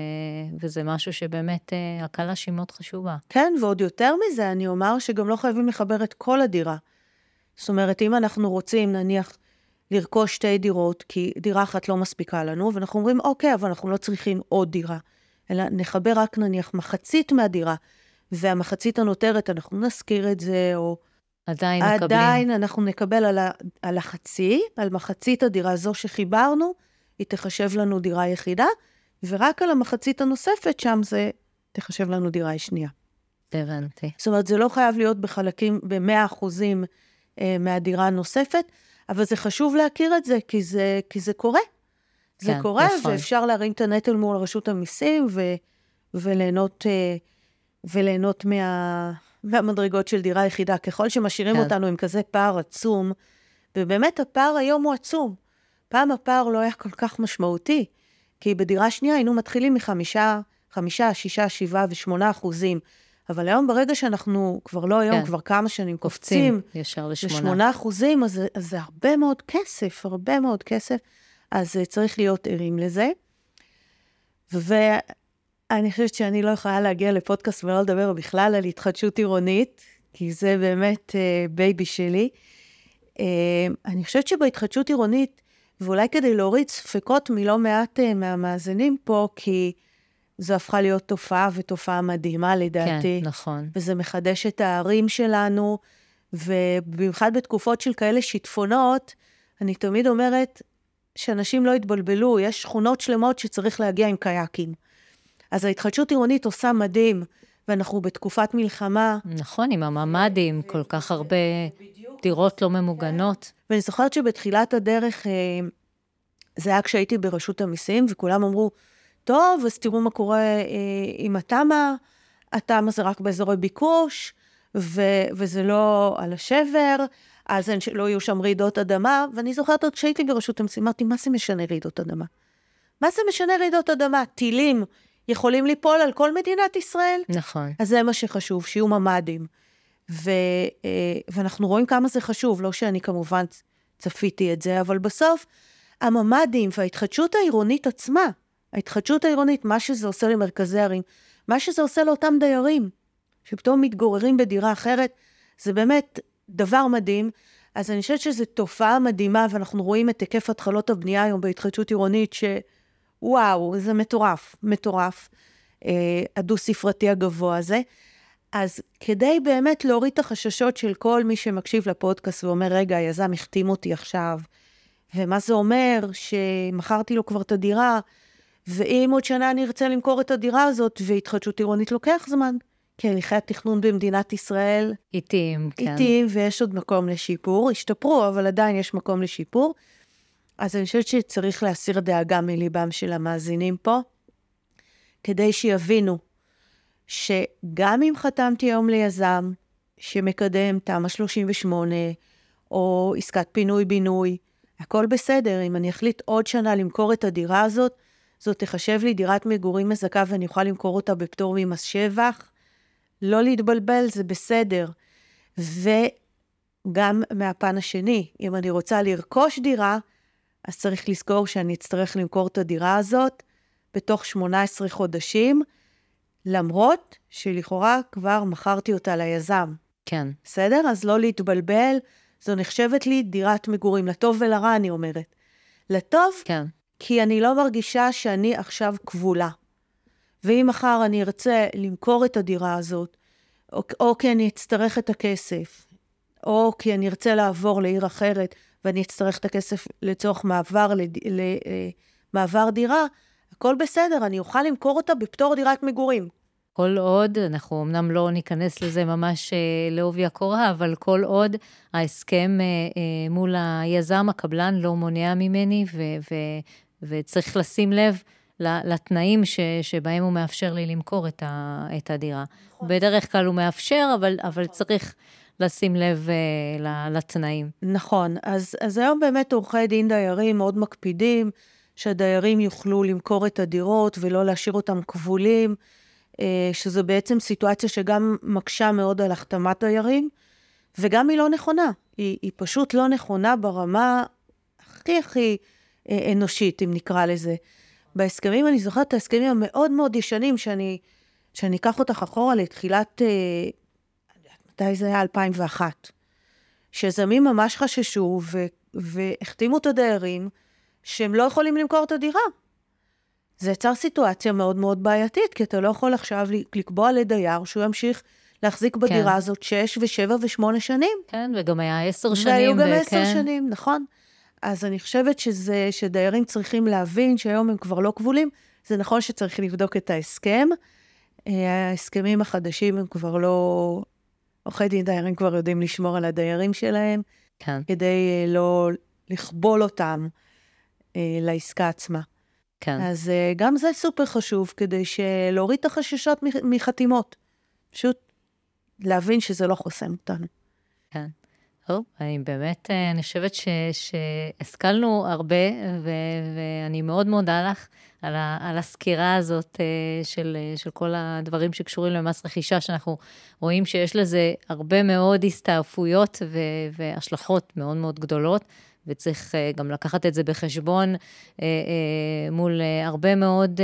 וזה משהו שבאמת הקלה שהיא מאוד חשובה. כן, ועוד יותר מזה אני אומר שגם לא חייבים לחבר את כל הדירה. זאת אומרת, אם אנחנו רוצים נניח, לרכוש שתי דירות, כי דירה אחת לא מספיקה לנו, ואנחנו אומרים, אוקיי, אבל אנחנו לא צריכים עוד דירה, אלא נחבר רק נניח מחצית מהדירה, והמחצית הנותרת, אנחנו נזכיר את זה, או עדיין, עדיין אנחנו נקבל על, ה... על החצי, על מחצית הדירה הזו שחיברנו, היא תחשב לנו דירה יחידה, ורק על המחצית הנוספת שם זה תחשב לנו דירה שנייה. הבנתי. זאת אומרת, זה לא חייב להיות בחלקים, ב-מאה אחוז מהדירה הנוספת, אבל זה חשוב להכיר את זה, כי זה, כי זה קורה. כן, זה קורה, נכון. ואפשר להרים את הנטל מול רשות המיסים, ו, וליהנות, וליהנות מה, מהמדרגות של דירה יחידה, ככל שמשאירים כן. אותנו עם כזה פער עצום, ובאמת הפער היום הוא עצום. פעם הפער לא היה כל כך משמעותי, כי בדירה שנייה היינו מתחילים מחמישה, חמישה, שישה, שבעה ושמונה אחוזים, אבל היום ברגע שאנחנו, כבר לא היום, כן. כבר כמה שנים קופצים, ישר לשמונה אחוזים, אז, אז זה הרבה מאוד כסף, הרבה מאוד כסף, אז צריך להיות ערים לזה. ואני חושבת שאני לא יכולה להגיע לפודקאסט ולא לדבר בכלל על התחדשות עירונית, כי זה באמת אה, בייבי שלי. אה, אני חושבת שבהתחדשות עירונית, ואולי כדי להוריד ספקות מלא מעט אה, מהמאזנים פה, כי זו הפכה להיות תופעה, ותופעה מדהימה לדעתי. כן, נכון. וזה מחדש את הערים שלנו, ובמיוחד בתקופות של כאלה שיטפונות, אני תמיד אומרת שאנשים לא יתבלבלו, יש שכונות שלמות שצריך להגיע עם קייקים. אז ההתחדשות עירונית עושה מדהים, ואנחנו בתקופת מלחמה. נכון, עם הממדים, כל כך הרבה דירות לא ממוגנות. ואני זוכרת שבתחילת הדרך, זה היה כשהייתי ברשות המיסים, וכולם אמרו, טוב, אז תראו מה קורה אה, עם התאמה, התאמה זה רק באזורי ביקוש, ו- וזה לא על השבר, אז אין, לא יהיו שם רעידות אדמה, ואני זוכרת עוד שהייתי ברשות המסים, אמרתי, מה זה משנה רעידות אדמה? מה זה משנה רעידות אדמה? טילים יכולים ליפול על כל מדינת ישראל? נכון. אז זה מה שחשוב, שיהיו ממדים. ו- אה, ואנחנו רואים כמה זה חשוב, לא שאני כמובן צפיתי את זה, אבל בסוף, הממדים וההתחדשות העירונית עצמה, ההתחדשות העירונית, מה שזה עושה למרכזי ערים, מה שזה עושה לאותם דיירים, שפתאום מתגוררים בדירה אחרת, זה באמת דבר מדהים, אז אני חושבת שזו תופעה מדהימה, ואנחנו רואים את היקף התחלות הבנייה היום בהתחדשות עירונית, שוואו, זה מטורף, מטורף, הדו-ספרתי הגבוה הזה, אז כדי באמת להוריד את החששות של כל מי שמקשיב לפודקאסט, ואומר, רגע, היזם החתים אותי עכשיו, ומה זה אומר, שמכרתי לו כבר את הדירה, ואם עוד שנה אני ארצה למכור את הדירה הזאת, והתחדשות עירונית לוקח זמן, כי הליכי התכנון במדינת ישראל איטיים, כן. איטיים, ויש עוד מקום לשיפור, השתפרו, אבל עדיין יש מקום לשיפור, אז אני חושבת שצריך להסיר דאגה מליבם של המאזינים פה, כדי שיבינו, שגם אם חתמתי יום ליזם, שמקדם תאמה שלושים ושמונה, או עסקת פינוי-בינוי, הכל בסדר, אם אני אחליט עוד שנה למכור את הדירה הזאת, זאת תחשב לי דירת מגורים מזכה, ואני אוכל למכור אותה בפטור ממס שבח, לא להתבלבל, זה בסדר. וגם מהפן השני, אם אני רוצה לרכוש דירה, אז צריך לזכור שאני אצטרך למכור את הדירה הזאת, בתוך שמונה עשרה חודשים, למרות שלכאורה כבר מכרתי אותה ליזם. כן. בסדר? אז לא להתבלבל, זו נחשבת לי דירת מגורים, לטוב ולרע אני אומרת. לטוב? כן. כי אני לא מרגישה שאני עכשיו כבולה. ואם מחר אני ארצה למכור את הדירה הזאת, או, או כי אני אצטרך את הכסף, או כי אני ארצה לעבור לעיר אחרת, ואני אצטרך את הכסף לצורך מעבר, למעבר דירה, הכל בסדר, אני אוכל למכור אותה בפטור דירת מגורים. כל עוד, אנחנו אמנם לא ניכנס לזה ממש לעובי הקורה, אבל כל עוד ההסכם מול היזם, הקבלן לא מונע ממני, ו- וצריך לשים לב לתנאים ש, שבהם הוא מאפשר לי למכור את, ה, את הדירה. נכון. בדרך כלל הוא מאפשר, אבל, אבל נכון. צריך לשים לב uh, לתנאים. נכון, אז, אז היום באמת עורכי דין דיירים מאוד מקפידים, שהדיירים יוכלו למכור את הדירות ולא להשאיר אותם כבולים, שזו בעצם סיטואציה שגם מקשה מאוד על החתמת דיירים, וגם היא לא נכונה. היא, היא פשוט לא נכונה ברמה הכי הכי אנושית, אם נקרא לזה. בהסכמים, אני זוכרת את ההסכמים המאוד מאוד ישנים, שאני, שאני אקח אותך אחורה לתחילת, מתי זה היה? אלפיים ואחת. שיזמים ממש חששו, ו, והחתימו את הדיירים, שהם לא יכולים למכור את הדירה. זה יצר סיטואציה מאוד מאוד בעייתית, כי אתה לא יכול עכשיו לקבוע לדייר, שהוא ימשיך להחזיק בדירה כן. הזאת שש ושבע ושמונה שנים. כן, וגם היה עשר שנים. והיו גם עשר וכן. שנים, נכון. אז אני חושבת שזה, שדיירים צריכים להבין שהיום הם כבר לא כבולים, זה נכון שצריך לבדוק את ההסכם, ההסכמים החדשים הם כבר לא, עורכי דין דיירים כבר יודעים לשמור על הדיירים שלהם, כן. כדי לא לכבול אותם לעסקה עצמה. כן. אז גם זה סופר חשוב, כדי שלהוריד את החששות מחתימות. פשוט להבין שזה לא חוסם אותנו. כן. טוב, אני באמת, אני חושבת שהשכלנו הרבה, ואני מאוד מודה לך על הסקירה הזאת של כל הדברים שקשורים למס רכישה, שאנחנו רואים שיש לזה הרבה מאוד הסתעפויות והשלכות מאוד מאוד גדולות, וצריך גם לקחת את זה בחשבון מול הרבה מאוד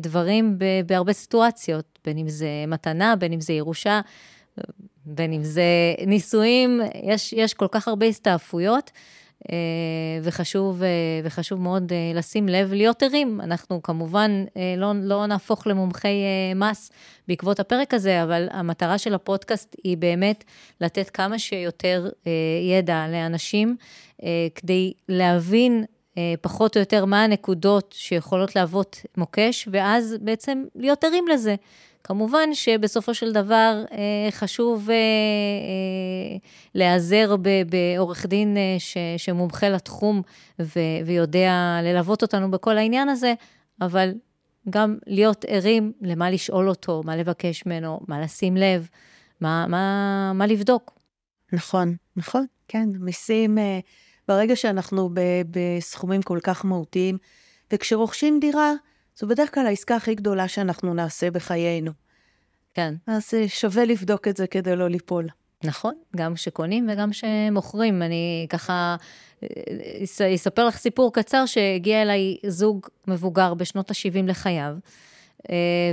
דברים בהרבה סיטואציות, בין אם זה מתנה, בין אם זה ירושה, בין אם זה ניסויים, יש, יש כל כך הרבה הסתעפויות, וחשוב, וחשוב מאוד לשים לב, להיות ערים. אנחנו כמובן לא, לא נהפוך למומחי מס בעקבות הפרק הזה, אבל המטרה של הפודקאסט היא באמת לתת כמה שיותר ידע לאנשים, כדי להבין פחות או יותר מה הנקודות שיכולות להוות מוקש, ואז בעצם להיות ערים לזה. כמובן שבסופו של דבר חשוב להיעזר בעורך דין שמומחה לתחום ויודע ללוות אותנו בכל העניין הזה, אבל גם להיות ערים למה לשאול אותו, מה לבקש ממנו, מה לשים לב, מה, מה, מה לבדוק. נכון, נכון, כן, מיסים, ברגע שאנחנו בסכומים כל כך מהותיים, וכשרוכשים דירה, זו בדרך כלל העסקה הכי גדולה שאנחנו נעשה בחיינו. כן. אז שווה לבדוק את זה כדי לא ליפול. נכון, גם שקונים וגם שמוכרים. אני ככה אספר לך סיפור קצר שהגיע אליי זוג מבוגר בשנות ה-שבעים לחייו,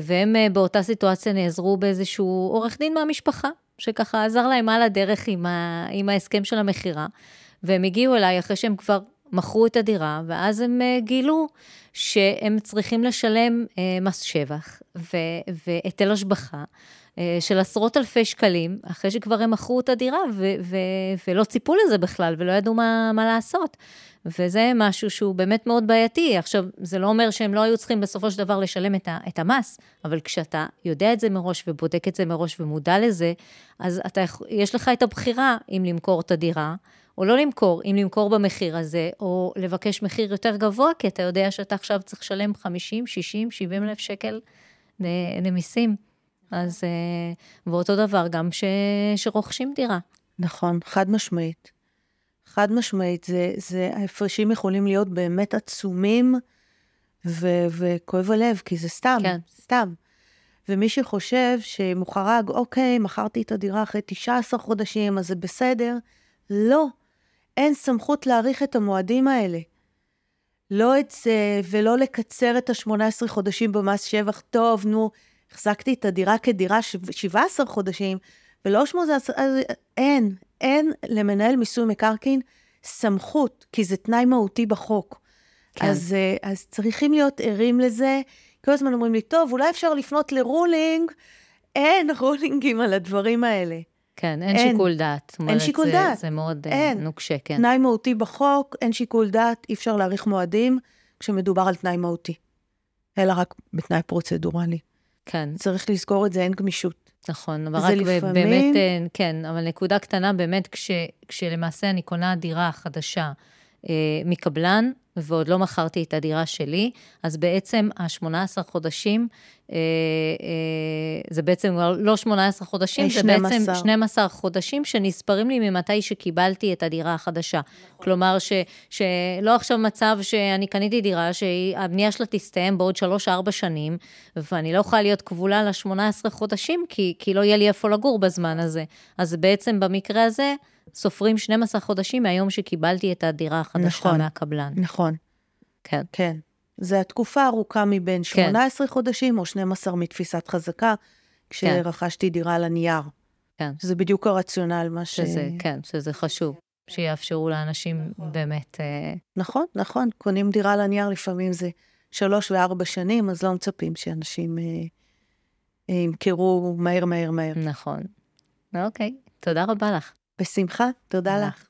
והם באותה סיטואציה נעזרו באיזשהו עורך דין מהמשפחה, שככה עזר להם על הדרך עם, ה... עם ההסכם של המחירה, והם הגיעו אליי אחרי שהם כבר מכרו את הדירה, ואז הם גילו שהם צריכים לשלם מס שבח והיטל השבחה של עשרות אלפי שקלים, אחרי שכבר הם מכרו את הדירה, ולא ציפו לזה בכלל, ולא ידעו מה לעשות. וזה משהו שהוא באמת מאוד בעייתי. עכשיו, זה לא אומר שהם לא היו צריכים בסופו של דבר לשלם את המס, אבל כשאתה יודע את זה מראש, ובודק את זה מראש, ומודע לזה, אז יש לך את הבחירה אם למכור את הדירה, או לא למכור, אם למכור במחיר הזה, או לבקש מחיר יותר גבוה, כי אתה יודע שאתה עכשיו צריך לשלם חמישים, שישים, שבעים אלף שקל למיסים. אז ואותו דבר גם ש, שרוכשים דירה. נכון, חד משמעית. חד משמעית, זה, זה, ההפרשים יכולים להיות באמת עצומים, ו, וכואב הלב, כי זה סתם, כן. סתם. ומי שחושב שמוחרג, אוקיי, מכרתי את הדירה אחרי תשעה עשר חודשים, אז זה בסדר, לא, אין סמכות להאריך את המועדים האלה. לא את זה, ולא לקצר את ה-שמונה עשרה חודשים במס שבח. טוב, נו, החזקתי את הדירה כדירה שבעה עשר חודשים, ולא שמונה עשרה, אין, אין למנהל מיסוי מקרקעין סמכות, כי זה תנאי מהותי בחוק. כן. אז, אז צריכים להיות ערים לזה. כל הזמן אומרים לי, טוב, אולי אפשר לפנות לרולינג, אין רולינגים על הדברים האלה. כן, אין, אין שיקול דעת. אין שיקול זה, דעת. זה מאוד אין. נוקשה, כן. תנאי מהותי בחוק, אין שיקול דעת, אי אפשר להאריך מועדים כשמדובר על תנאי מהותי, אלא רק בתנאי פרוצדורלי. כן. צריך לזכור את זה, אין גמישות. נכון, אבל רק לפעמים... באמת, כן, אבל נקודה קטנה באמת, כש, כשלמעשה אני קונה דירה חדשה אה, מקבלן, ועוד לא מכרתי את הדירה שלי, אז בעצם ה-שמונה עשר חודשים, אה, אה, זה בעצם לא שמונה עשר חודשים, זה בעצם שנים עשר חודשים שנספרים לי ממתי שקיבלתי את הדירה החדשה. נכון. כלומר, ש, שלא עכשיו מצב שאני קניתי דירה, שהבנייה שלה תסתיים בעוד שלוש ארבע שנים, ואני לא יכולה להיות כבולה ל-שמונה עשר חודשים, כי, כי לא יהיה לי איפה לגור בזמן הזה. אז בעצם במקרה הזה, סופרים שנים עשר חודשים מהיום שקיבלתי את הדירה החדשה, נכון, מהקבלן. נכון. כן. כן. זה התקופה הארוכה מבין שמונה עשר כן. חודשים, או שנים עשר מתפיסת חזקה, כשרכשתי כן. דירה על הנייר. כן. שזה בדיוק הרציונל, מה ש... שזה, כן, שזה חשוב, שיאפשרו לאנשים נכון. באמת... נכון, נכון. קונים דירה על הנייר, לפעמים זה שלוש וארבע שנים, אז לא מצפים שאנשים אה, ימכרו מהר, מהר, מהר. נכון. אוקיי, תודה רבה לך. בשמחה, תודה לך.